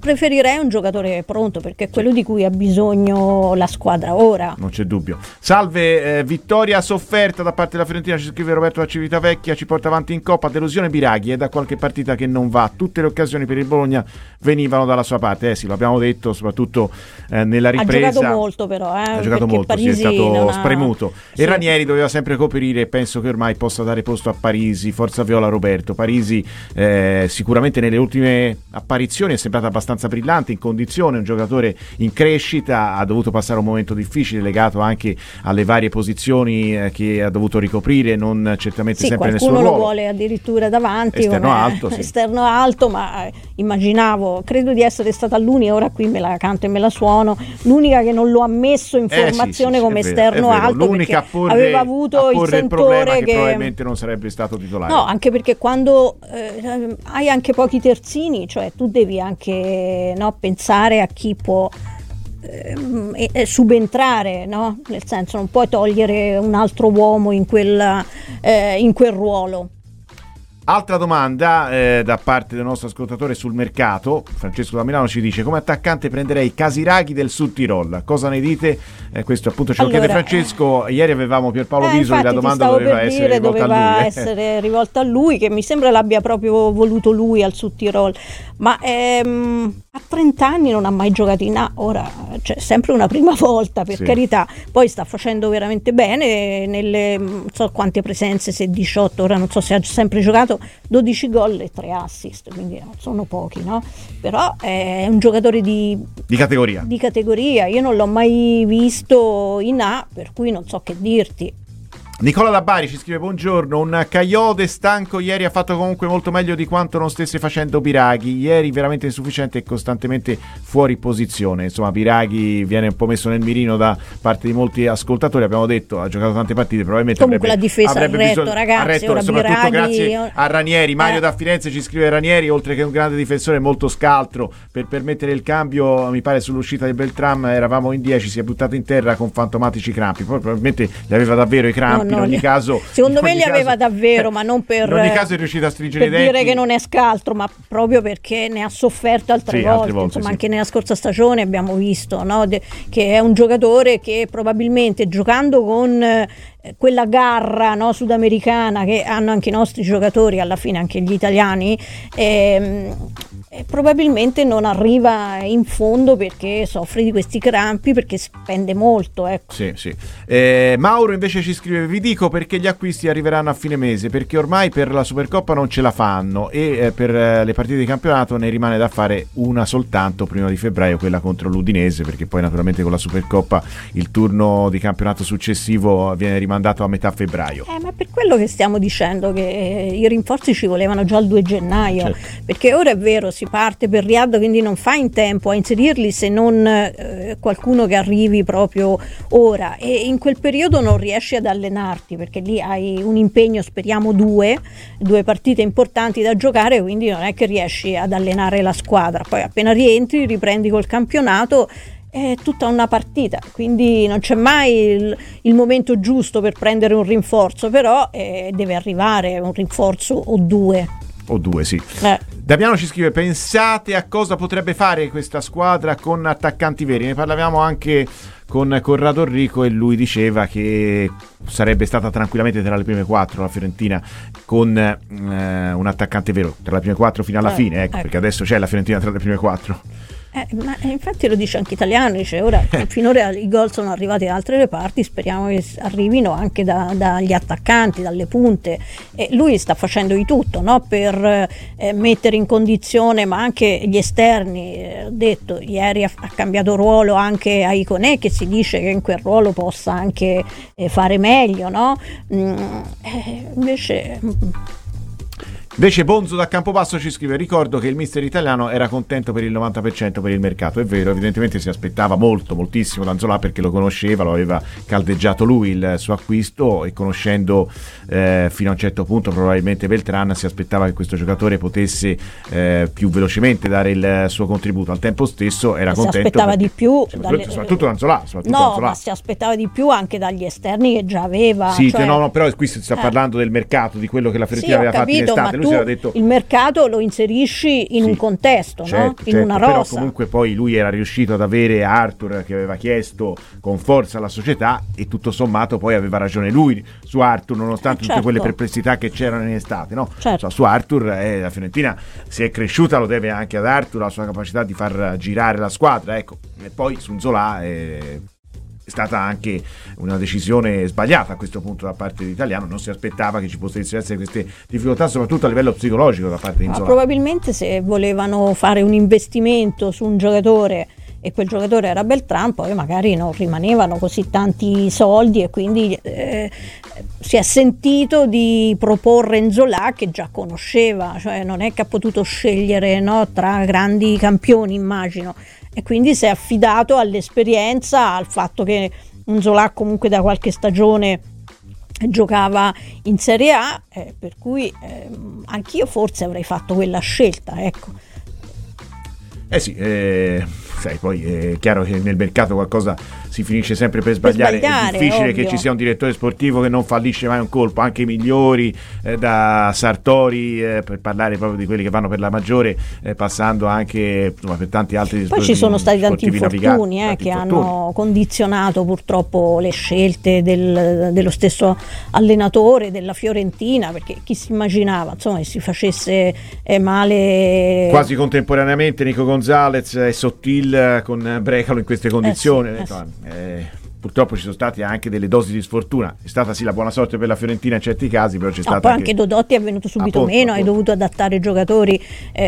Preferirei un giocatore pronto, perché è quello di cui ha bisogno la squadra ora. Non c'è dubbio. Salve, vittoria sofferta da parte della Fiorentina, ci scrive Roberto da Civitavecchia, ci porta avanti in Coppa, delusione Biraghi, è da qualche partita che non va, tutte le occasioni per il Bologna venivano dalla sua parte, sì, lo abbiamo detto, soprattutto nella ripresa. Ha giocato molto però, ha giocato molto, Parisi sì, è stato spremuto. Sì. E Ranieri doveva sempre coprire, penso che ormai possa dare posto a Parisi, forza Viola Roberto. Parisi sicuramente nelle ultime apparizioni è sembrata abbastanza brillante, in condizione, un giocatore in crescita, ha dovuto passare un momento difficile legato anche alle varie posizioni che ha dovuto ricoprire, non certamente sì, sempre nel suo ruolo. Qualcuno lo vuole addirittura davanti, esterno alto, sì. Esterno alto, ma immaginavo, credo di essere stata l'unica, ora qui me la canto e me la suono, l'unica che non lo ha messo in formazione sì, come esterno vero, alto, l'unica perché aveva avuto il sentore che probabilmente non sarebbe stato titolare. No, anche perché quando hai anche pochi terzini, cioè tu devi anche no, pensare a chi può subentrare, no? Nel senso, non puoi togliere un altro uomo in quel ruolo. Altra domanda da parte del nostro ascoltatore sul mercato, Francesco da Milano ci dice: come attaccante prenderei Casiraghi del Sud Tirol, cosa ne dite? Questo appunto ce lo chiede Francesco. Ieri avevamo Pierpaolo Visoli, la domanda doveva essere rivolta a lui, che mi sembra l'abbia proprio voluto lui al Sud Tirol, ma a 30 anni non ha mai giocato in A, ora c'è sempre una prima volta, per sì. carità, poi sta facendo veramente bene nelle non so quante presenze, se 18, ora non so se ha sempre giocato, 12 gol e 3 assist, quindi sono pochi, no? Però è un giocatore di categoria. Di categoria, io non l'ho mai visto in A, per cui non so che dirti. Nicola da Bari ci scrive: buongiorno, un Caiode stanco ieri ha fatto comunque molto meglio di quanto non stesse facendo Biraghi, ieri veramente insufficiente e costantemente fuori posizione. Insomma, Biraghi viene un po' messo nel mirino da parte di molti ascoltatori, abbiamo detto, ha giocato tante partite, probabilmente comunque avrebbe bisogno, ragazzi, soprattutto Biraghi, grazie a Ranieri. Mario da Firenze ci scrive: Ranieri, oltre che un grande difensore, molto scaltro per permettere il cambio, mi pare sull'uscita di Beltram eravamo in 10, si è buttato in terra con fantomatici crampi, poi probabilmente gli aveva davvero i crampi. No, in ogni caso, secondo me li aveva davvero, ma non per. In ogni caso è riuscito a stringere per i denti. Dire che non è scaltro, ma proprio perché ne ha sofferto altre volte. Insomma, sì. Anche nella scorsa stagione abbiamo visto, no? Che è un giocatore che probabilmente giocando con quella garra, no, sudamericana che hanno anche i nostri giocatori, alla fine anche gli italiani, probabilmente non arriva in fondo perché soffre di questi crampi, perché spende molto, ecco. Sì, sì. Mauro invece ci scrive: vi dico perché gli acquisti arriveranno a fine mese, perché ormai per la Supercoppa non ce la fanno e per le partite di campionato ne rimane da fare una soltanto prima di febbraio, quella contro l'Udinese, perché poi naturalmente con la Supercoppa il turno di campionato successivo viene rimandato a metà febbraio. Ma per quello che stiamo dicendo, che i rinforzi ci volevano già il 2 gennaio, certo. Perché ora è vero, si parte per Riyadh, quindi non fa in tempo a inserirli se non qualcuno che arrivi proprio ora, e in quel periodo non riesci ad allenarti perché lì hai un impegno, speriamo due partite importanti da giocare, quindi non è che riesci ad allenare la squadra. Poi appena rientri riprendi col campionato, è tutta una partita, quindi non c'è mai il momento giusto per prendere un rinforzo, però deve arrivare un rinforzo o due, sì. Damiano ci scrive: pensate a cosa potrebbe fare questa squadra con attaccanti veri. Ne parlavamo anche con Corrado Enrico e lui diceva che sarebbe stata tranquillamente tra le prime quattro la Fiorentina con un attaccante vero, tra le prime quattro fino alla fine, ecco. Perché adesso c'è la Fiorentina tra le prime quattro. Ma infatti lo dice anche Italiano, dice ora finora i gol sono arrivati da altre parti, speriamo che arrivino anche dagli attaccanti, dalle punte, e lui sta facendo di tutto, no? Per mettere in condizione, ma anche gli esterni, ho detto ieri ha cambiato ruolo anche a Iconè, che si dice che in quel ruolo possa anche fare meglio, no? Invece Bonzo da Campobasso ci scrive: ricordo che il mister Italiano era contento per il 90% per il mercato. È vero, evidentemente si aspettava moltissimo Danzolà, perché lo conosceva, lo aveva caldeggiato lui il suo acquisto, e conoscendo fino a un certo punto probabilmente Beltran, si aspettava che questo giocatore potesse più velocemente dare il suo contributo. Al tempo stesso era contento, si aspettava di più soprattutto Danzolà, ma si aspettava di più anche dagli esterni che già aveva, sì, cioè... no, però qui si sta parlando del mercato, di quello che la Fiorentina aveva fatto in estate. Lui detto, il mercato lo inserisci in un contesto, certo, no? In una rosa. Però comunque poi lui era riuscito ad avere Arthur, che aveva chiesto con forza la società, e tutto sommato poi aveva ragione lui su Arthur, nonostante tutte quelle perplessità che c'erano in estate, no? Certo. Cioè, su Arthur la Fiorentina si è cresciuta, lo deve anche ad Arthur, la sua capacità di far girare la squadra, ecco. E poi su Nzola è stata anche una decisione sbagliata a questo punto da parte dell'Italiano, non si aspettava che ci potessero essere queste difficoltà, soprattutto a livello psicologico da parte di Nzola. Probabilmente se volevano fare un investimento su un giocatore e quel giocatore era Beltran, poi magari non rimanevano così tanti soldi, e quindi si è sentito di proporre Nzola, che già conosceva, cioè non è che ha potuto scegliere, no, tra grandi campioni, immagino. E quindi si è affidato all'esperienza, al fatto che Nzola comunque da qualche stagione giocava in Serie A, per cui anch'io forse avrei fatto quella scelta, ecco. Sai, poi è chiaro che nel mercato qualcosa si finisce sempre per sbagliare. È difficile, ovvio, che ci sia un direttore sportivo che non fallisce mai un colpo, anche i migliori, da Sartori, per parlare proprio di quelli che vanno per la maggiore, passando anche, insomma, per tanti altri. Poi ci sono stati tanti infortuni che hanno condizionato purtroppo le scelte dello stesso allenatore della Fiorentina, perché chi si immaginava, insomma, che si facesse male quasi contemporaneamente Nico Gonzalez e Sottil con Brecalo in queste condizioni. Purtroppo ci sono state anche delle dosi di sfortuna. È stata sì la buona sorte per la Fiorentina in certi casi, però c'è stata. Poi anche Dodotti è venuto subito meno, hai dovuto adattare giocatori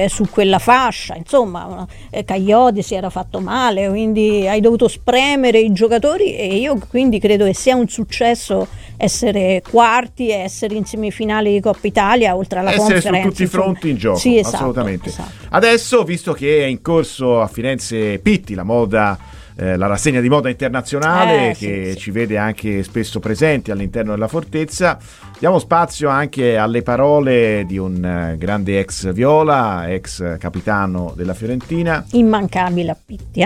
su quella fascia. Insomma, Cagliodi si era fatto male, quindi hai dovuto spremere i giocatori. E io quindi credo che sia un successo essere quarti, essere in semifinale di Coppa Italia, oltre alla Conference. Essere su tutti i fronti in gioco, sì, esatto, assolutamente. Esatto. Adesso, visto che è in corso a Firenze Pitti la moda. La rassegna di moda internazionale che ci vede anche spesso presenti all'interno della fortezza, diamo spazio anche alle parole di un grande ex Viola, ex capitano della Fiorentina, immancabile a Pitti,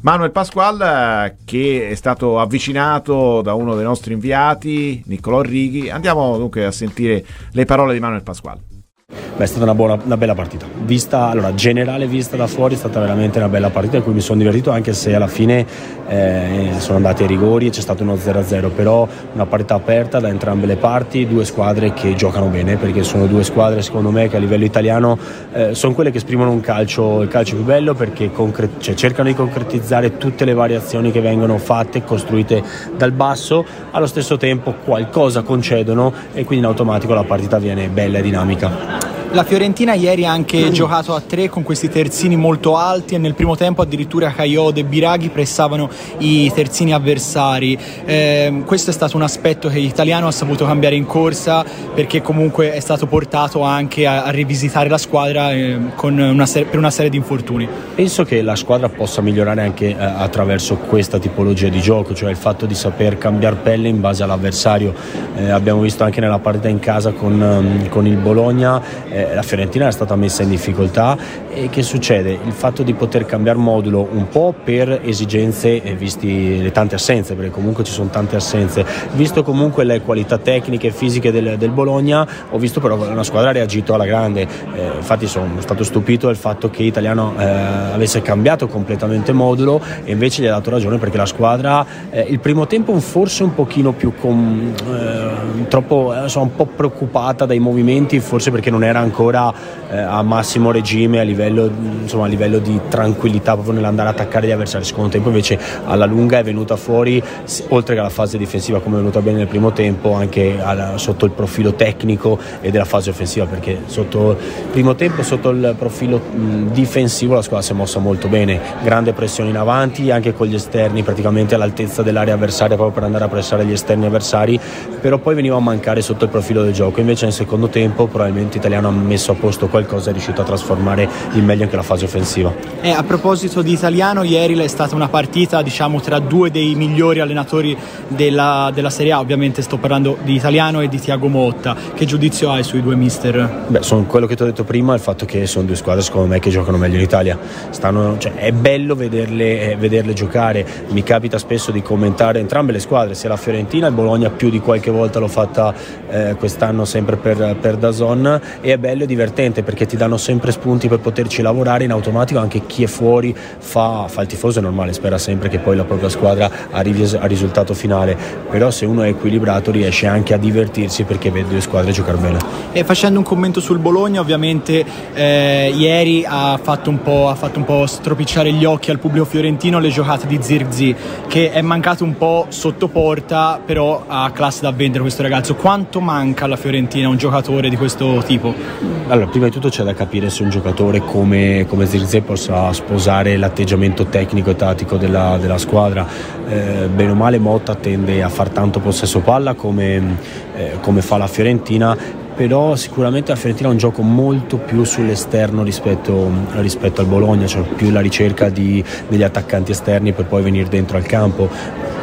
Manuel Pasqual, che è stato avvicinato da uno dei nostri inviati, Niccolò Righi. Andiamo dunque a sentire le parole di Manuel Pasqual. Beh, è stata una bella partita, vista da fuori è stata veramente una bella partita in cui mi sono divertito, anche se alla fine sono andati ai rigori e c'è stato uno 0-0, però una partita aperta da entrambe le parti, due squadre che giocano bene, perché sono due squadre secondo me che a livello italiano sono quelle che esprimono il calcio più bello, perché cercano di concretizzare tutte le variazioni che vengono fatte, costruite dal basso, allo stesso tempo qualcosa concedono, e quindi in automatico la partita viene bella e dinamica. La Fiorentina ieri ha anche giocato a tre con questi terzini molto alti e nel primo tempo addirittura Caiode e Biraghi pressavano i terzini avversari. Questo è stato un aspetto che l'italiano ha saputo cambiare in corsa, perché comunque è stato portato anche a rivisitare la squadra per una serie di infortuni. Penso che la squadra possa migliorare anche attraverso questa tipologia di gioco, cioè il fatto di saper cambiare pelle in base all'avversario. Abbiamo visto anche nella partita in casa con il Bologna, la Fiorentina è stata messa in difficoltà, e che succede? Il fatto di poter cambiare modulo un po' per esigenze, visti le tante assenze, perché comunque ci sono tante assenze, visto comunque le qualità tecniche e fisiche del Bologna, ho visto però una squadra ha reagito alla grande. Infatti sono stato stupito del fatto che l'italiano avesse cambiato completamente modulo, e invece gli ha dato ragione, perché la squadra il primo tempo forse un pochino più un po' preoccupata dai movimenti, forse perché non era ancora a massimo regime a livello di tranquillità proprio nell'andare a attaccare gli avversari. Il secondo tempo invece alla lunga è venuta fuori, oltre che alla fase difensiva come è venuta bene nel primo tempo, anche sotto il profilo tecnico e della fase offensiva, perché sotto il primo tempo, sotto il profilo difensivo, la squadra si è mossa molto bene, grande pressione in avanti anche con gli esterni praticamente all'altezza dell'area avversaria, proprio per andare a pressare gli esterni avversari, però poi veniva a mancare sotto il profilo del gioco. Invece nel secondo tempo probabilmente l'italiano ha messo a posto qualcosa, è riuscito a trasformare in meglio anche la fase offensiva. A proposito di italiano, ieri è stata una partita tra due dei migliori allenatori della Serie A, ovviamente sto parlando di Italiano e di Thiago Motta. Che giudizio hai sui due mister? Sono quello che ti ho detto prima, il fatto che sono due squadre secondo me che giocano meglio in Italia. È bello vederle giocare. Mi capita spesso di commentare entrambe le squadre, sia la Fiorentina e il Bologna, più di qualche volta l'ho fatta quest'anno sempre per DAZN, e è bello e divertente perché ti danno sempre spunti per poterci lavorare. In automatico anche chi è fuori fa il tifoso, è normale, spera sempre che poi la propria squadra arrivi al risultato finale, però se uno è equilibrato riesce anche a divertirsi perché vede le squadre giocare bene. E facendo un commento sul Bologna, ovviamente ieri ha fatto un po' stropicciare gli occhi al pubblico fiorentino le giocate di Zirkzee, che è mancato un po' sotto porta, però ha classe da vendere questo ragazzo. Quanto manca alla Fiorentina un giocatore di questo tipo? Allora, prima di tutto c'è da capire se un giocatore come Zirkzee possa sposare l'atteggiamento tecnico e tattico della squadra. Bene o male Motta tende a far tanto possesso palla come fa la Fiorentina, però sicuramente la Fiorentina ha un gioco molto più sull'esterno rispetto al Bologna, cioè più la ricerca degli attaccanti esterni per poi venire dentro al campo.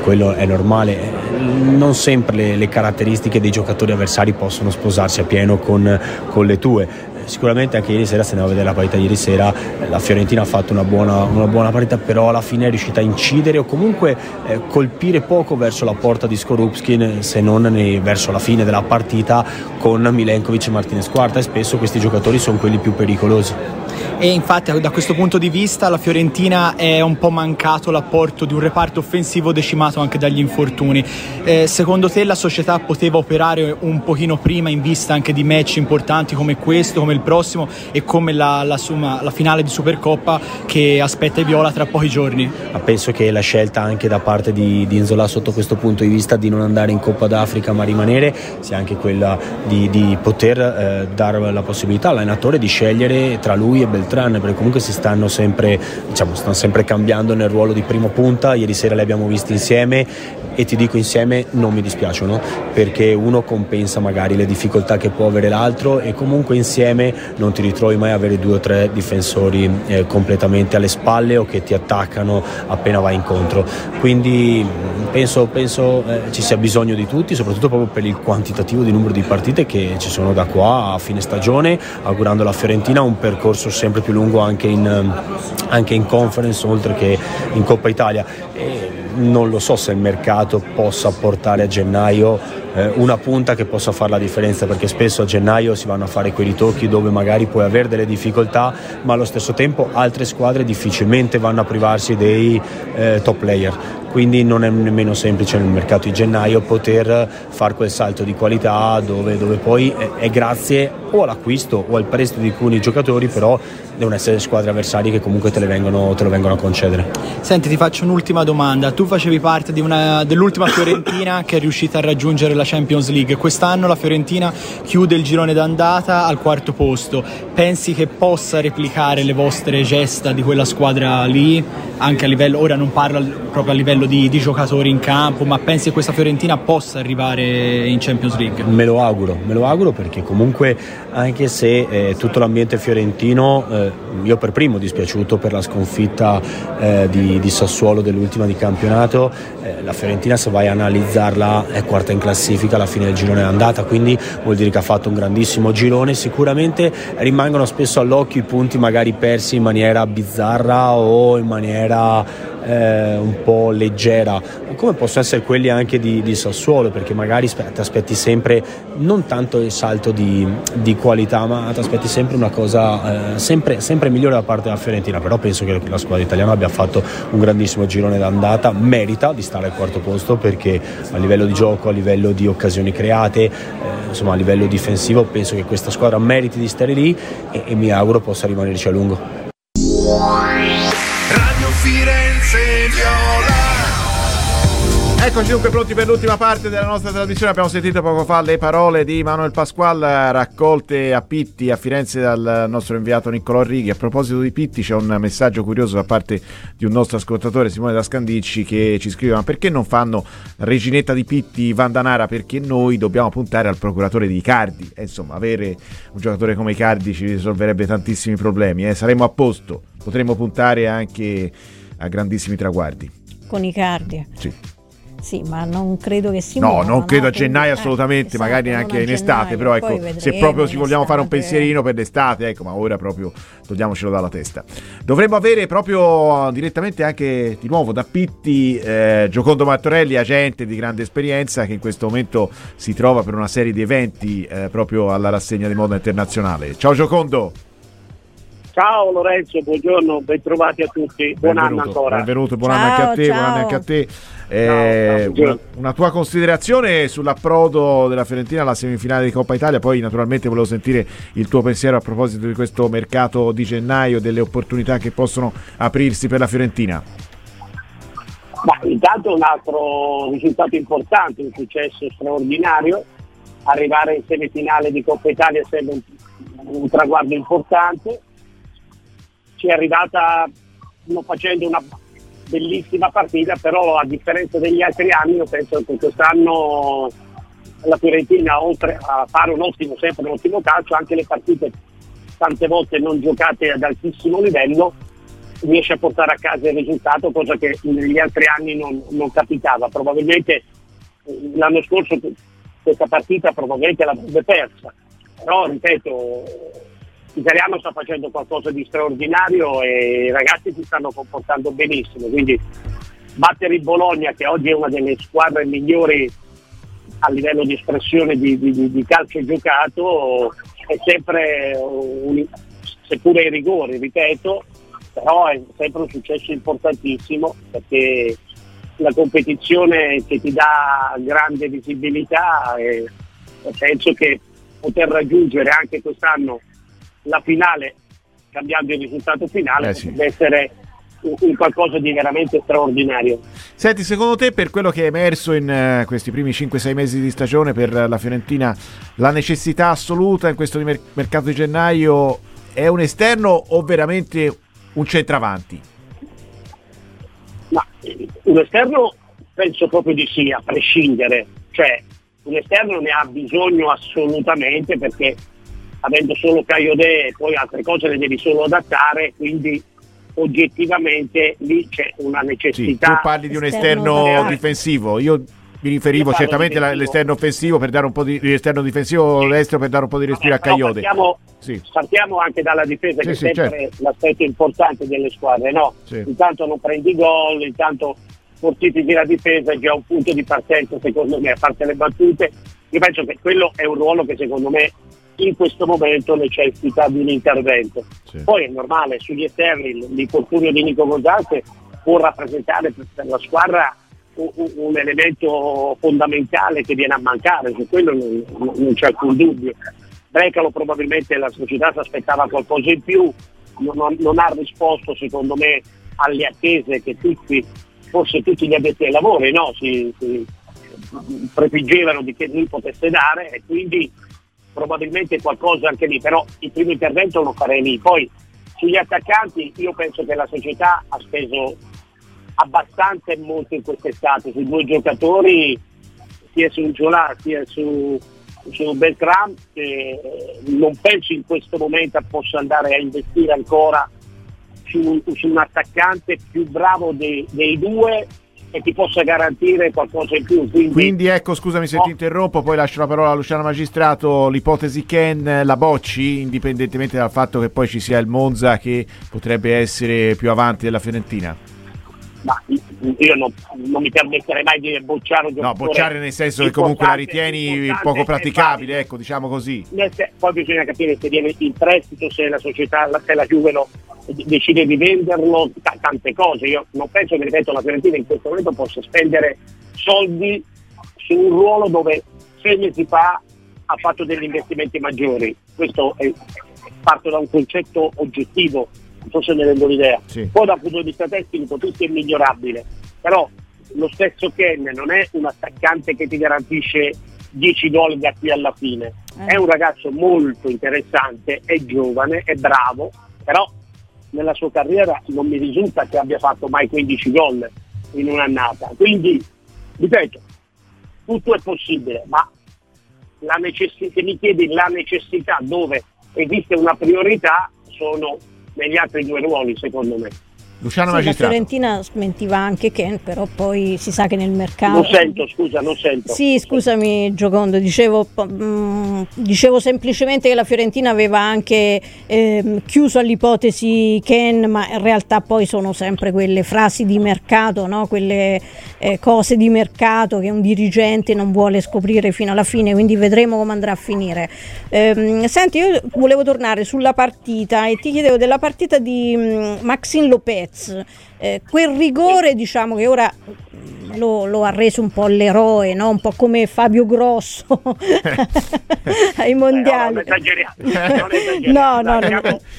Quello è normale, non sempre le caratteristiche dei giocatori avversari possono sposarsi a pieno con le tue. Sicuramente anche ieri sera, se andiamo a vedere la partita ieri sera, la Fiorentina ha fatto una buona partita, però alla fine è riuscita a incidere o comunque colpire poco verso la porta di Skorupskin, se non verso la fine della partita con Milenkovic e Martinez Quarta, e spesso questi giocatori sono quelli più pericolosi. E infatti da questo punto di vista la Fiorentina è un po' mancato l'apporto di un reparto offensivo decimato anche dagli infortuni. Secondo te la società poteva operare un pochino prima, in vista anche di match importanti come questo, come il prossimo e come la finale di Supercoppa che aspetta i viola tra pochi giorni? Penso che la scelta anche da parte di Inzola sotto questo punto di vista di non andare in Coppa d'Africa ma rimanere sia anche quella di poter dare la possibilità all'allenatore di scegliere tra lui e Beltran, perché comunque si stanno sempre cambiando nel ruolo di primo punta. Ieri sera li abbiamo visti insieme e ti dico insieme non mi dispiacciono, perché uno compensa magari le difficoltà che può avere l'altro, e comunque insieme non ti ritrovi mai a avere due o tre difensori completamente alle spalle o che ti attaccano appena vai incontro. Quindi penso ci sia bisogno di tutti, soprattutto proprio per il quantitativo di numero di partite che ci sono da qua a fine stagione, augurando alla Fiorentina un percorso sempre più lungo anche in Conference oltre che in Coppa Italia. Non lo so se il mercato possa portare a gennaio una punta che possa fare la differenza, perché spesso a gennaio si vanno a fare quei ritocchi dove magari puoi avere delle difficoltà, ma allo stesso tempo altre squadre difficilmente vanno a privarsi dei top player, quindi non è nemmeno semplice nel mercato di gennaio poter fare quel salto di qualità dove poi è grazie o all'acquisto o al prestito di alcuni giocatori, però devono essere squadre avversarie che comunque te lo vengono a concedere. Senti, ti faccio un'ultima domanda. Tu facevi parte dell'ultima Fiorentina che è riuscita a raggiungere la della Champions League. Quest'anno la Fiorentina chiude il girone d'andata al quarto posto. Pensi che possa replicare le vostre gesta di quella squadra lì, anche a livello, ora non parlo proprio a livello di giocatori in campo, ma pensi che questa Fiorentina possa arrivare in Champions League? Me lo auguro perché comunque, anche se tutto l'ambiente fiorentino, io per primo dispiaciuto per la sconfitta di Sassuolo dell'ultima di campionato, la Fiorentina, se vai a analizzarla, è quarta in classifica alla fine del girone andata, quindi vuol dire che ha fatto un grandissimo girone. Sicuramente rimangono spesso all'occhio i punti magari persi in maniera bizzarra o in maniera un po' leggera, come possono essere quelli anche di Sassuolo, perché magari ti aspetti sempre non tanto il salto di qualità, ma ti aspetti sempre una cosa sempre migliore da parte della Fiorentina. Però penso che la squadra italiana abbia fatto un grandissimo girone d'andata, merita di stare al quarto posto perché a livello di gioco, a livello di occasioni create, insomma a livello difensivo penso che questa squadra meriti di stare lì e mi auguro possa rimanerci a lungo. Radio Firenze Viola. Eccoci dunque pronti per l'ultima parte della nostra trasmissione. Abbiamo sentito poco fa le parole di Manuel Pasqual raccolte a Pitti a Firenze dal nostro inviato Niccolò Righi. A proposito di Pitti c'è un messaggio curioso da parte di un nostro ascoltatore, Simone da Scandicci, che ci scrive: ma perché non fanno Reginetta di Pitti Vandanara? Perché noi dobbiamo puntare al procuratore di Icardi, insomma avere un giocatore come Icardi ci risolverebbe tantissimi problemi, saremmo a posto, potremmo puntare anche a grandissimi traguardi con Icardi. Sì, ma non credo che si muova, non credo a gennaio, assolutamente, esatto, magari anche in estate, però ecco, vedremo, se proprio ci vogliamo fare un pensierino per l'estate, ecco, ma ora proprio togliamocelo dalla testa. Dovremmo avere proprio direttamente anche di nuovo da Pitti Giocondo Martorelli, agente di grande esperienza, che in questo momento si trova per una serie di eventi proprio alla rassegna di moda internazionale. Ciao Giocondo! Ciao Lorenzo, buongiorno, bentrovati a tutti, buon anno ancora. Benvenuto, buon anno anche a te, buon anno anche a te. Una tua considerazione sull'approdo della Fiorentina alla semifinale di Coppa Italia, poi naturalmente volevo sentire il tuo pensiero a proposito di questo mercato di gennaio, delle opportunità che possono aprirsi per la Fiorentina. Ma intanto un altro risultato importante, un successo straordinario, arrivare in semifinale di Coppa Italia sembra un traguardo importante. È arrivata non facendo una bellissima partita, però a differenza degli altri anni io penso che quest'anno la Fiorentina, oltre a fare un ottimo calcio, anche le partite tante volte non giocate ad altissimo livello riesce a portare a casa il risultato, cosa che negli altri anni non capitava. Probabilmente l'anno scorso questa partita probabilmente l'avrebbe persa, però ripeto, l'italiano sta facendo qualcosa di straordinario e i ragazzi si stanno comportando benissimo, quindi battere il Bologna, che oggi è una delle squadre migliori a livello di espressione di calcio giocato, è sempre, seppure i rigori, ripeto, però è sempre un successo importantissimo, perché la competizione che ti dà grande visibilità e penso che poter raggiungere anche quest'anno la finale, cambiando il risultato finale, potrebbe essere un qualcosa di veramente straordinario. Senti, secondo te, per quello che è emerso in questi primi 5-6 mesi di stagione per la Fiorentina, la necessità assoluta in questo mercato di gennaio è un esterno o veramente un centravanti? Ma un esterno penso proprio di sì, a prescindere, cioè un esterno ne ha bisogno assolutamente, perché avendo solo Caiodè e poi altre cose le devi solo adattare, quindi oggettivamente lì c'è una necessità. Sì, tu parli di un esterno difensivo, io mi riferivo certamente all'esterno offensivo per dare un po' di esterno difensivo, sì, destro per dare un po' di respiro a Caiodè. Partiamo anche dalla difesa, che è sempre l'aspetto importante delle squadre, no? Sì. Intanto non prendi gol, intanto fortifichi la difesa, è già un punto di partenza secondo me, a parte le battute. Io penso che quello è un ruolo che secondo me in questo momento necessita di un intervento. Sì. Poi è normale, sugli esterni l'infortunio di Nico Gonzalez può rappresentare per la squadra un elemento fondamentale che viene a mancare, su quello non c'è alcun dubbio. Brecalo probabilmente la società si aspettava qualcosa in più, non ha risposto secondo me alle attese che tutti, forse tutti gli addetti ai lavori, no? Si prefiggevano di che lui potesse dare, e quindi probabilmente qualcosa anche lì, però il primo intervento lo farei lì. Poi sugli attaccanti io penso che la società ha speso abbastanza e molto in quest'estate sui due giocatori, sia su Giola sia su Beltram, che non penso in questo momento possa andare a investire ancora su un attaccante più bravo dei due e ti possa garantire qualcosa in più. Quindi ecco, scusami se ti interrompo, poi lascio la parola a Luciano Magistrato. L'ipotesi Ken la bocci, indipendentemente dal fatto che poi ci sia il Monza che potrebbe essere più avanti della Fiorentina? Ma io non mi permetterei mai di bocciare un giocatore. No, bocciare nel senso che comunque la ritieni poco praticabile, ecco, diciamo così. Poi bisogna capire se viene in prestito, se la società, se la Juve decide di venderlo, tante cose. Io non penso che, ripeto, la Fiorentina in questo momento possa spendere soldi su un ruolo dove 6 mesi fa ha fatto degli investimenti maggiori. Questo parto da un concetto oggettivo, forse ne rendo l'idea. Sì. Poi dal punto di vista tecnico tutto è migliorabile, però lo stesso Ken non è un attaccante che ti garantisce 10 gol da qui alla fine. È un ragazzo molto interessante, è giovane, è bravo, però nella sua carriera non mi risulta che abbia fatto mai 15 gol in un'annata. Quindi, ripeto, tutto è possibile, ma se mi chiedi la necessità dove esiste una priorità, sono negli altri due ruoli, secondo me. Luciano Magistrato. La Fiorentina smentiva anche Ken, però poi si sa che nel mercato... Non sento. Sì, scusami Giocondo, dicevo semplicemente che la Fiorentina aveva anche chiuso all'ipotesi Ken, ma in realtà poi sono sempre quelle frasi di mercato, no? Quelle cose di mercato che un dirigente non vuole scoprire fino alla fine, quindi vedremo come andrà a finire. Senti, io volevo tornare sulla partita e ti chiedevo della partita di Maxine Lopez. Quel rigore, diciamo, che ora lo ha reso un po' l'eroe, no? Un po' come Fabio Grosso ai mondiali.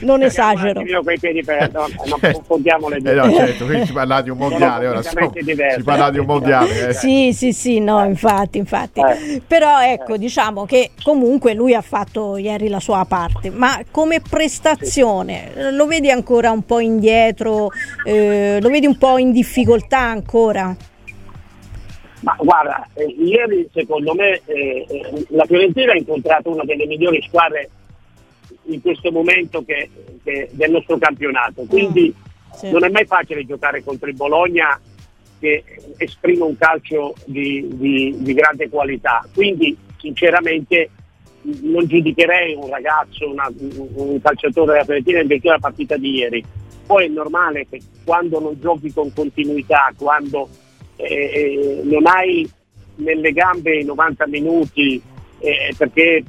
Non esagero. Non confondiamo le due. No, certo, qui si parla di un mondiale, ora si parla di un mondiale. Sì, no, infatti. Però ecco, diciamo che comunque lui ha fatto ieri la sua parte, ma come prestazione lo vedi ancora un po' indietro? Lo vedi un po' in difficoltà ancora? Ma guarda, ieri secondo me la Fiorentina ha incontrato una delle migliori squadre in questo momento che del nostro campionato, quindi sì. Non è mai facile giocare contro il Bologna, che esprime un calcio di grande qualità, quindi sinceramente non giudicherei un ragazzo, un calciatore della Fiorentina in virtù della partita di ieri. Poi è normale che quando non giochi con continuità, quando non hai nelle gambe i 90 minuti perché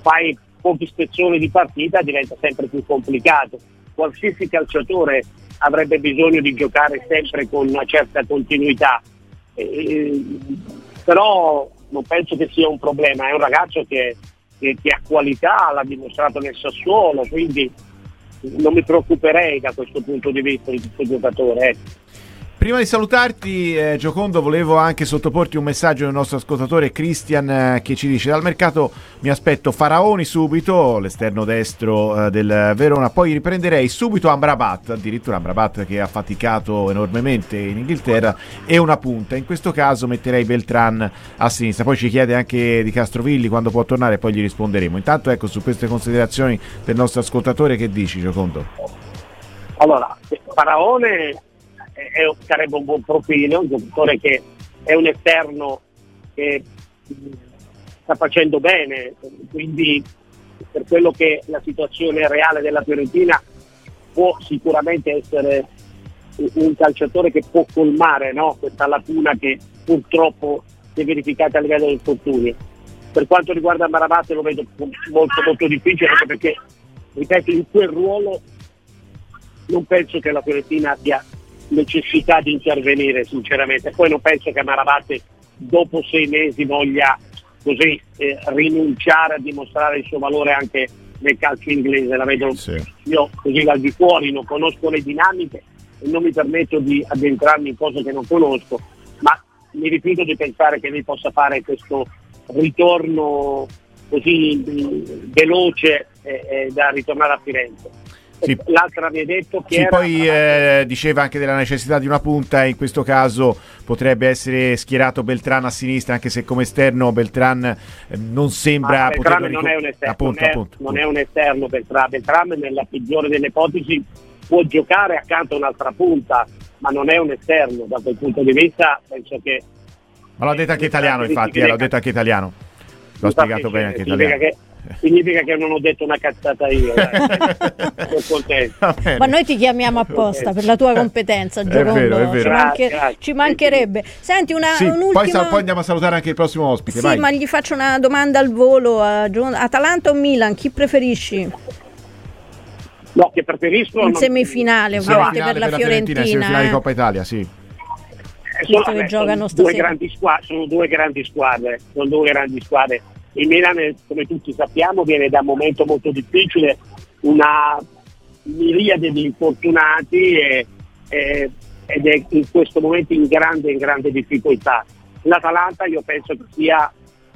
fai pochi spezzoni di partita, diventa sempre più complicato. Qualsiasi calciatore avrebbe bisogno di giocare sempre con una certa continuità, però non penso che sia un problema. È un ragazzo che ha qualità, l'ha dimostrato nel Sassuolo, quindi non mi preoccuperei da questo punto di vista di questo giocatore. Prima di salutarti, Giocondo, volevo anche sottoporti un messaggio del nostro ascoltatore Christian che ci dice: dal mercato mi aspetto Faraoni subito, l'esterno destro del Verona, poi riprenderei subito Amrabat, addirittura Amrabat che ha faticato enormemente in Inghilterra, e una punta, in questo caso metterei Beltran a sinistra. Poi ci chiede anche di Castrovilli quando può tornare, poi gli risponderemo. Intanto ecco, su queste considerazioni del nostro ascoltatore, che dici, Giocondo? Allora, Faraone sarebbe un buon profilo, un giocatore che è un esterno che sta facendo bene, quindi per quello che la situazione reale della Fiorentina può sicuramente essere un calciatore che può colmare, no, questa lacuna che purtroppo si è verificata a livello del infortuni. Per quanto riguarda Maravate lo vedo molto difficile, anche perché, ripeto, in quel ruolo non penso che la Fiorentina abbia necessità di intervenire, sinceramente. Poi non penso che Amrabat dopo 6 mesi voglia così rinunciare a dimostrare il suo valore anche nel calcio inglese, la vedo Io così dal di fuori, non conosco le dinamiche e non mi permetto di addentrarmi in cose che non conosco, ma mi rifiuto di pensare che lui possa fare questo ritorno così veloce da ritornare a Firenze. Sì. L'altra mi hai detto che sì, era... Poi diceva anche della necessità di una punta, e in questo caso potrebbe essere schierato Beltran a sinistra, anche se come esterno Beltran non sembra... Ma Beltran non è un esterno, non è un esterno Beltran nella peggiore delle ipotesi può giocare accanto a un'altra punta, ma non è un esterno. Da quel punto di vista penso che... Ma l'ha detto anche Italiano, infatti, l'ha detto anche Italiano. L'ho spiegato bene anche Italiano. Significa che non ho detto una cazzata io. Sono contento. Ma noi ti chiamiamo apposta per la tua competenza, Giacomo. È vero. Ci mancherebbe. Senti, un'ultima... poi andiamo a salutare anche il prossimo ospite. Sì, vai. Ma gli faccio una domanda al volo. Atalanta o Milan, chi preferisci? No, che preferisco in semifinale, ovviamente, per la Fiorentina. Semifinale di Coppa Italia, sì. Sono due grandi squadre. Il Milan, come tutti sappiamo, viene da un momento molto difficile, una miriade di infortunati ed è in questo momento in grande difficoltà. L'Atalanta io penso che sia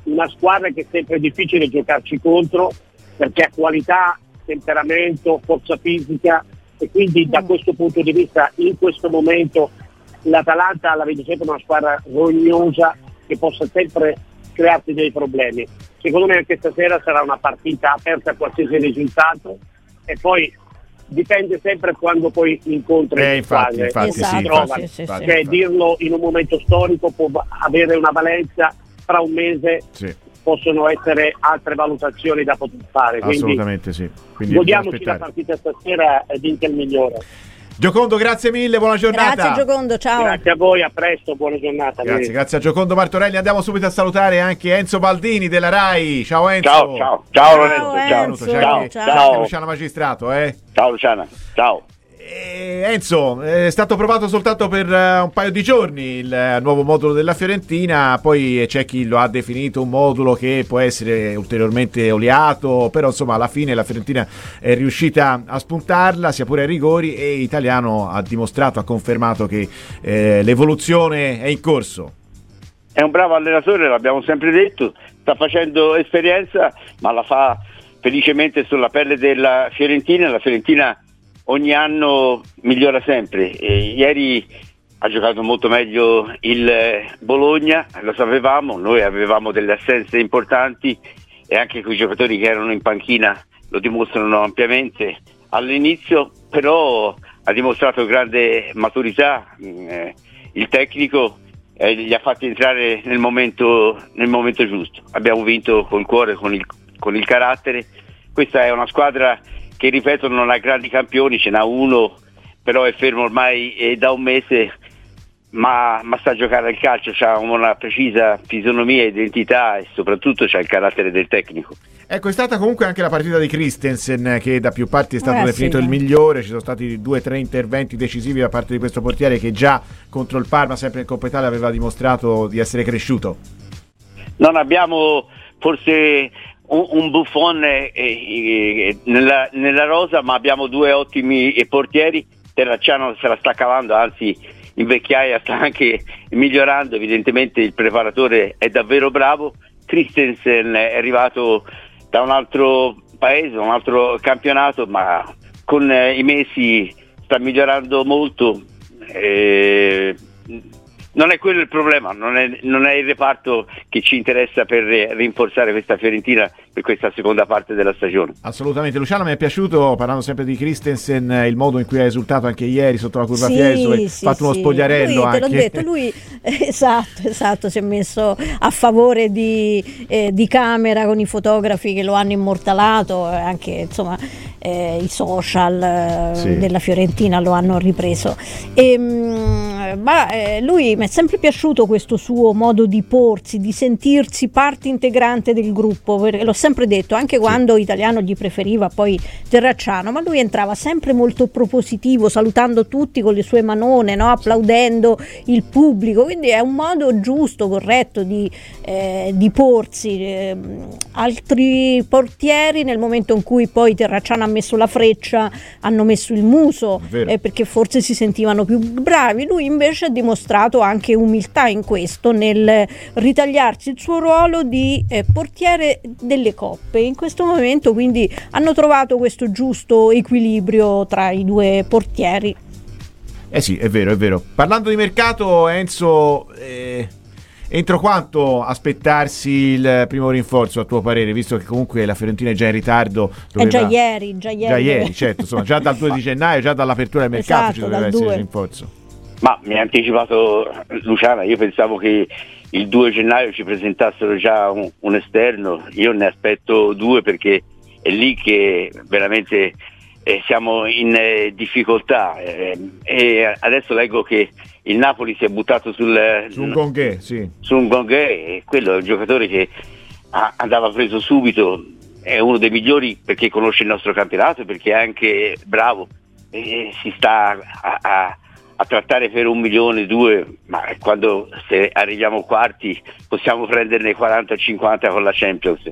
una squadra che è sempre difficile giocarci contro, perché ha qualità, temperamento, forza fisica, e quindi da questo punto di vista in questo momento l'Atalanta la vedo sempre una squadra rognosa che possa sempre crearsi dei problemi. Secondo me anche stasera sarà una partita aperta a qualsiasi risultato, e poi dipende sempre quando poi incontri infatti. Dirlo in un momento storico può avere una valenza, tra un mese possono essere altre valutazioni da poter fare. Assolutamente, quindi godiamoci la partita stasera ed Inter migliore. Giocondo, grazie mille, buona giornata. Grazie Giocondo, ciao. Grazie a voi, a presto, buona giornata. Grazie a Giocondo Martorelli. Andiamo subito a salutare anche Enzo Baldini della Rai. Ciao Enzo. Ciao Lorenzo. Ciao Luciana Magistrato. Ciao Luciana, ciao. Enzo, è stato provato soltanto per un paio di giorni il nuovo modulo della Fiorentina, poi c'è chi lo ha definito un modulo che può essere ulteriormente oliato, però insomma alla fine la Fiorentina è riuscita a spuntarla, sia pure ai rigori, e Italiano ha dimostrato, ha confermato che l'evoluzione è in corso. È un bravo allenatore, l'abbiamo sempre detto, sta facendo esperienza, ma la fa felicemente sulla pelle della Fiorentina. La Fiorentina ogni anno migliora sempre, e ieri ha giocato molto meglio il Bologna, lo sapevamo, noi avevamo delle assenze importanti e anche quei giocatori che erano in panchina lo dimostrano ampiamente all'inizio, però ha dimostrato grande maturità, il tecnico li ha fatti entrare nel momento giusto, abbiamo vinto col cuore, con il carattere. Questa è una squadra che, ripeto, non ha grandi campioni, ce n'ha uno, però è fermo ormai da un mese, ma sa giocare al calcio, ha una precisa fisionomia, identità, e soprattutto c'ha il carattere del tecnico. Ecco, è stata comunque anche la partita di Christensen, che da più parti è stato definito il migliore. Ci sono stati 2-3 interventi decisivi da parte di questo portiere, che già contro il Parma, sempre in Coppa Italia, aveva dimostrato di essere cresciuto. Non abbiamo forse un Buffon nella rosa, ma abbiamo due ottimi portieri. Terracciano se la sta cavando, anzi in vecchiaia sta anche migliorando, evidentemente il preparatore è davvero bravo. Christensen è arrivato da un altro paese, un altro campionato, ma con i mesi sta migliorando molto. Non è quello il problema, non è il reparto che ci interessa per rinforzare questa Fiorentina per questa seconda parte della stagione. Assolutamente. Luciano, mi è piaciuto, parlando sempre di Christensen, il modo in cui ha esultato anche ieri sotto la curva Fiesole, fatto uno spogliarello. Lui, anche te l'ho detto, lui esatto, si è messo a favore di camera con i fotografi che lo hanno immortalato, anche insomma i social della Fiorentina lo hanno ripreso. Lui mi è sempre piaciuto questo suo modo di porsi, di sentirsi parte integrante del gruppo, perché l'ho sempre detto, anche quando Italiano gli preferiva poi Terracciano, ma lui entrava sempre molto propositivo, salutando tutti con le sue manone, no? Applaudendo il pubblico, quindi è un modo giusto, corretto di porsi. Altri portieri, nel momento in cui poi Terracciano ha messo la freccia, hanno messo il muso, perché forse si sentivano più bravi. Lui invece invece ha dimostrato anche umiltà in questo, nel ritagliarsi il suo ruolo di portiere delle coppe in questo momento, quindi hanno trovato questo giusto equilibrio tra i due portieri. Eh sì, è vero, è vero. Parlando di mercato, Enzo, entro quanto aspettarsi il primo rinforzo a tuo parere, visto che comunque la Fiorentina è già in ritardo? Doveva... Già ieri, certo, insomma, già dal 2 di gennaio, già dall'apertura del mercato, esatto, ci doveva essere il rinforzo. Ma mi ha anticipato Luciana, io pensavo che il 2 gennaio ci presentassero già un esterno, io ne aspetto due perché è lì che veramente siamo in difficoltà, e adesso leggo che il Napoli si è buttato su un Gonghe, quello è un giocatore che andava preso subito, è uno dei migliori perché conosce il nostro campionato, perché è anche bravo, si sta a trattare per 1,2 milioni, ma quando se arriviamo quarti possiamo prenderne 40-50 con la Champions.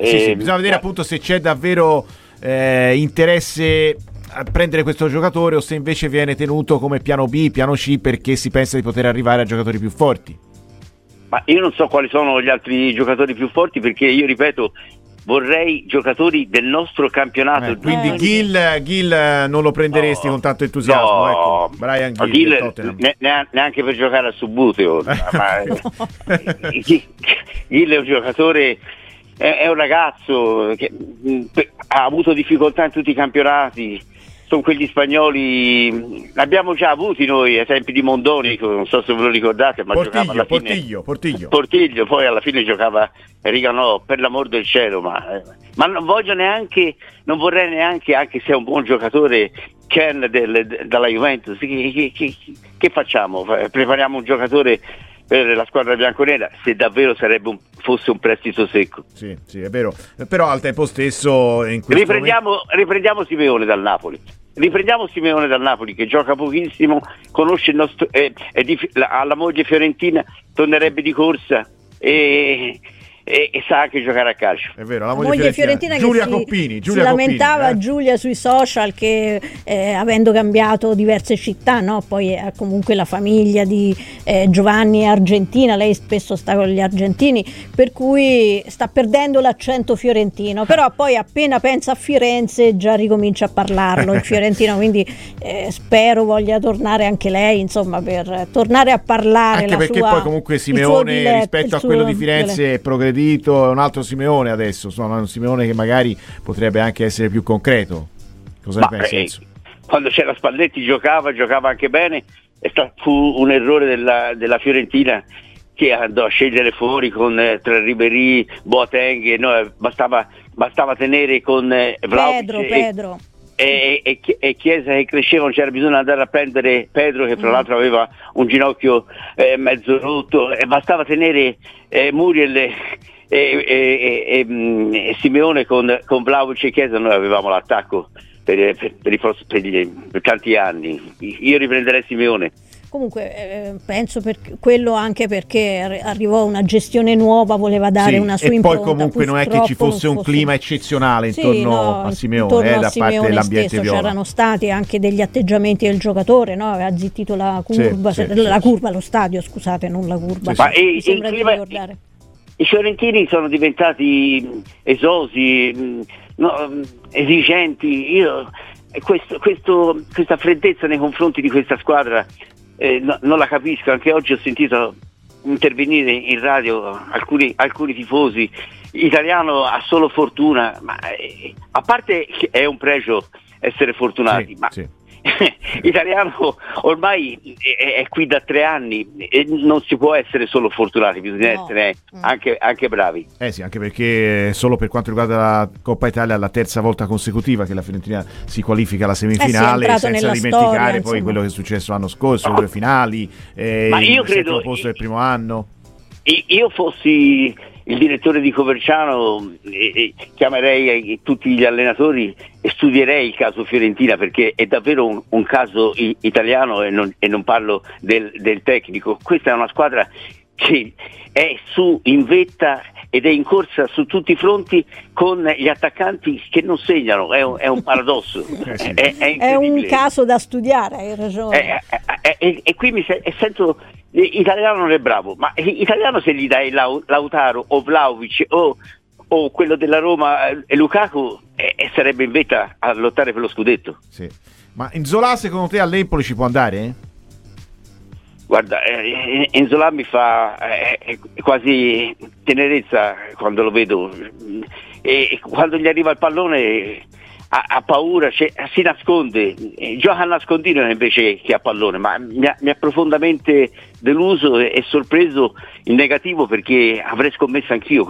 Sì, bisogna vedere appunto se c'è davvero interesse a prendere questo giocatore o se invece viene tenuto come piano B, piano C, perché si pensa di poter arrivare a giocatori più forti. Ma io non so quali sono gli altri giocatori più forti, perché io ripeto, vorrei giocatori del nostro campionato. Quindi Gil non lo prenderesti con tanto entusiasmo? No, ecco, Bryan Gil neanche per giocare a Subbuteo. Gil è un giocatore, è un ragazzo che ha avuto difficoltà in tutti i campionati, sono quegli spagnoli, l'abbiamo già avuti noi ai tempi di Mondoni, non so se ve lo ricordate, ma giocava alla fine Portiglio, poi alla fine giocava Riganò, per l'amor del cielo, ma non vorrei neanche, anche se è un buon giocatore, Ken dalla Juventus, che facciamo? Prepariamo un giocatore per la squadra bianconera, se davvero fosse un prestito secco. Sì, è vero, però al tempo stesso in questo riprendiamo Simeone dal Napoli. Riprendiamo Simeone dal Napoli, che gioca pochissimo, conosce il nostro alla moglie fiorentina, tornerebbe di corsa e sa anche giocare a calcio. È vero, la moglie fiorentina Giulia Coppini si lamentava Giulia sui social che avendo cambiato diverse città, no? Poi comunque la famiglia di Giovanni è argentina, lei spesso sta con gli argentini, per cui sta perdendo l'accento fiorentino, però poi appena pensa a Firenze già ricomincia a parlarlo in fiorentino, quindi spero voglia tornare anche lei, insomma, per tornare a parlare anche la perché sua, poi comunque Simeone rispetto a quello di Firenze è progredito. È un altro Simeone adesso, sono un Simeone che magari potrebbe anche essere più concreto. Cosa ne pensi? Quando c'era Spalletti giocava anche bene, e fu un errore della Fiorentina che andò a scegliere fuori con tra Ribéry, Boateng, no, bastava tenere con Vlahovic Pedro. E Chiesa che cresceva, non c'era bisogno di andare a prendere Pedro, che tra l'altro aveva un ginocchio mezzo rotto, e bastava tenere Muriel e Simeone con Vlahovic e Chiesa, noi avevamo l'attacco per tanti anni. Io riprenderei Simeone. Comunque penso per quello, anche perché arrivò una gestione nuova, voleva dare una sua impronta. E poi comunque non è che ci fosse un clima eccezionale intorno a Simeone dell'ambiente stesso, viola. C'erano stati anche degli atteggiamenti del giocatore, no? Aveva zittito lo stadio. Sì. Ma sembra di ricordare. I fiorentini sono diventati esosi, esigenti. Io questa freddezza nei confronti di questa squadra non la capisco. Anche oggi ho sentito intervenire in radio alcuni tifosi. Italiano ha solo fortuna, ma a parte che è un pregio essere fortunati, Italiano ormai è qui da 3 anni e non si può essere solo fortunati, bisogna essere anche bravi. Sì, anche perché solo per quanto riguarda la Coppa Italia è la terza volta consecutiva che la Fiorentina si qualifica alla semifinale, senza dimenticare poi quello che è successo l'anno scorso, le finali, ma io credo il posto del primo anno. Io fossi il direttore di Coverciano, chiamerei tutti gli allenatori e studierei il caso Fiorentina, perché è davvero un caso italiano, e non parlo del tecnico. Questa è una squadra che è su in vetta ed è in corsa su tutti i fronti con gli attaccanti che non segnano, è un paradosso. È un caso da studiare, hai ragione. E qui sento l'italiano non è bravo, ma l'italiano se gli dai Lautaro o Vlahovic o quello della Roma e Lukaku sarebbe in vetta a lottare per lo scudetto. Sì. Ma Nzola secondo te all'Empoli ci può andare? Guarda, Nzola mi fa quasi tenerezza quando lo vedo, e quando gli arriva il pallone ha paura, si nasconde, gioca a nascondino invece che a pallone, ma mi ha profondamente deluso e sorpreso in negativo, perché avrei scommesso anch'io,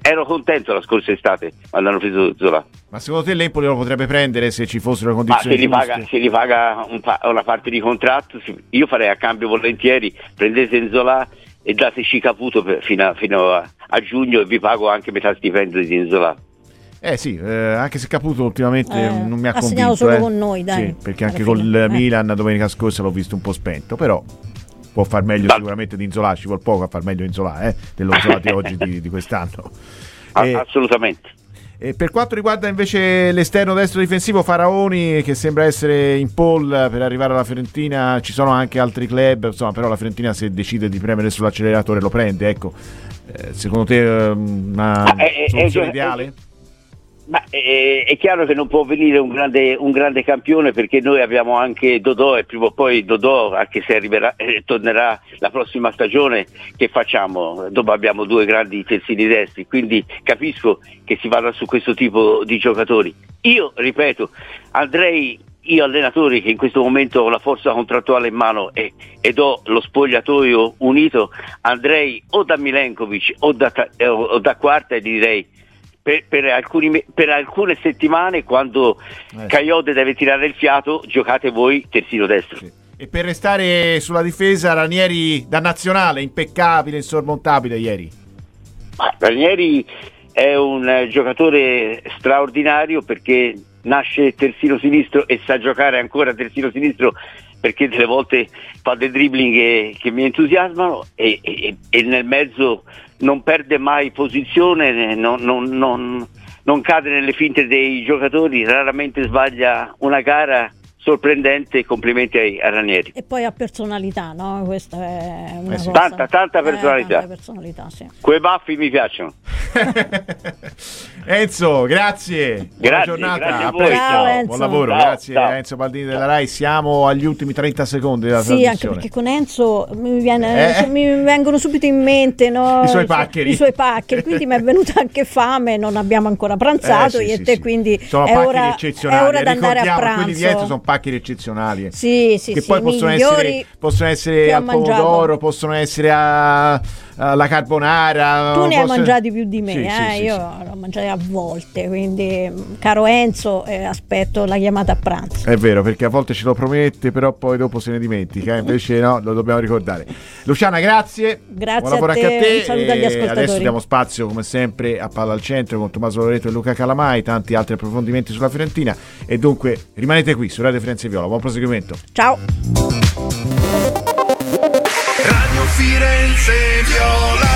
ero contento la scorsa estate quando hanno preso Zola. Ma secondo te l'Empoli lo potrebbe prendere se ci fossero le condizioni giuste? Se gli paga una parte di contratto, io farei a cambio volentieri, prendete Zola e dateci Caputo fino a giugno e vi pago anche metà stipendio di Zola. Anche se Caputo ultimamente non mi ha convinto. Ha segnato solo con noi, dai. Sì, perché anche col Milan domenica scorsa l'ho visto un po' spento, però può far meglio sicuramente di Nzola, ci vuol poco a far meglio Nzola, dello Nzola di oggi di quest'anno. Assolutamente. E per quanto riguarda invece l'esterno destro difensivo, Faraoni, che sembra essere in pole per arrivare alla Fiorentina, ci sono anche altri club, insomma, però la Fiorentina se decide di premere sull'acceleratore lo prende, ecco. Secondo te una soluzione ideale? Ma è chiaro che non può venire un grande campione, perché noi abbiamo anche Dodò, e prima o poi Dodò, anche se tornerà la prossima stagione, che facciamo? Dopo abbiamo due grandi terzini destri, quindi capisco che si vada su questo tipo di giocatori. Io ripeto, andrei io allenatore che in questo momento ho la forza contrattuale in mano e ho lo spogliatoio unito, andrei o da Milenkovic o da Quarta e direi per alcune settimane, quando Caiote deve tirare il fiato, giocate voi terzino destro. Sì. E per restare sulla difesa, Ranieri da nazionale, impeccabile, insormontabile ieri. Ma Ranieri è un giocatore straordinario, perché nasce terzino sinistro e sa giocare ancora terzino sinistro, perché delle volte fa dei dribbling che mi entusiasmano e nel mezzo non perde mai posizione, non cade nelle finte dei giocatori, raramente sbaglia una gara sorprendente. Complimenti a Ranieri. E poi ha personalità, no? Questa è una cosa. Tanta personalità. Tanta personalità, sì. Quei baffi mi piacciono. Enzo, grazie. Buona giornata. Grazie a voi. Ciao, buon lavoro. Ciao, grazie ciao. Enzo Baldini della RAI. Siamo agli ultimi 30 secondi della trasmissione. Sì, anche perché con Enzo mi vengono subito in mente, no? I suoi paccheri. Quindi mi è venuta anche fame. Non abbiamo ancora pranzato io e te. Quindi sono è ora di andare a pranzo. Quelli di Enzo sono paccheri eccezionali. Sì, poi possono essere al pomodoro, possono essere alla carbonara. Tu ne hai mangiati più di me, Io l'ho mangiati a volte, quindi caro Enzo, aspetto la chiamata a pranzo. È vero, perché a volte ce lo promette, però poi dopo se ne dimentica, invece no, lo dobbiamo ricordare. Luciana, grazie, buon lavoro anche a te. Un saluto agli ascoltatori. Adesso diamo spazio come sempre a Palla al Centro con Tommaso Loreto e Luca Calamai, tanti altri approfondimenti sulla Fiorentina, e dunque rimanete qui su Radio Firenze Viola. Buon proseguimento. Ciao. Radio Firenze Viola.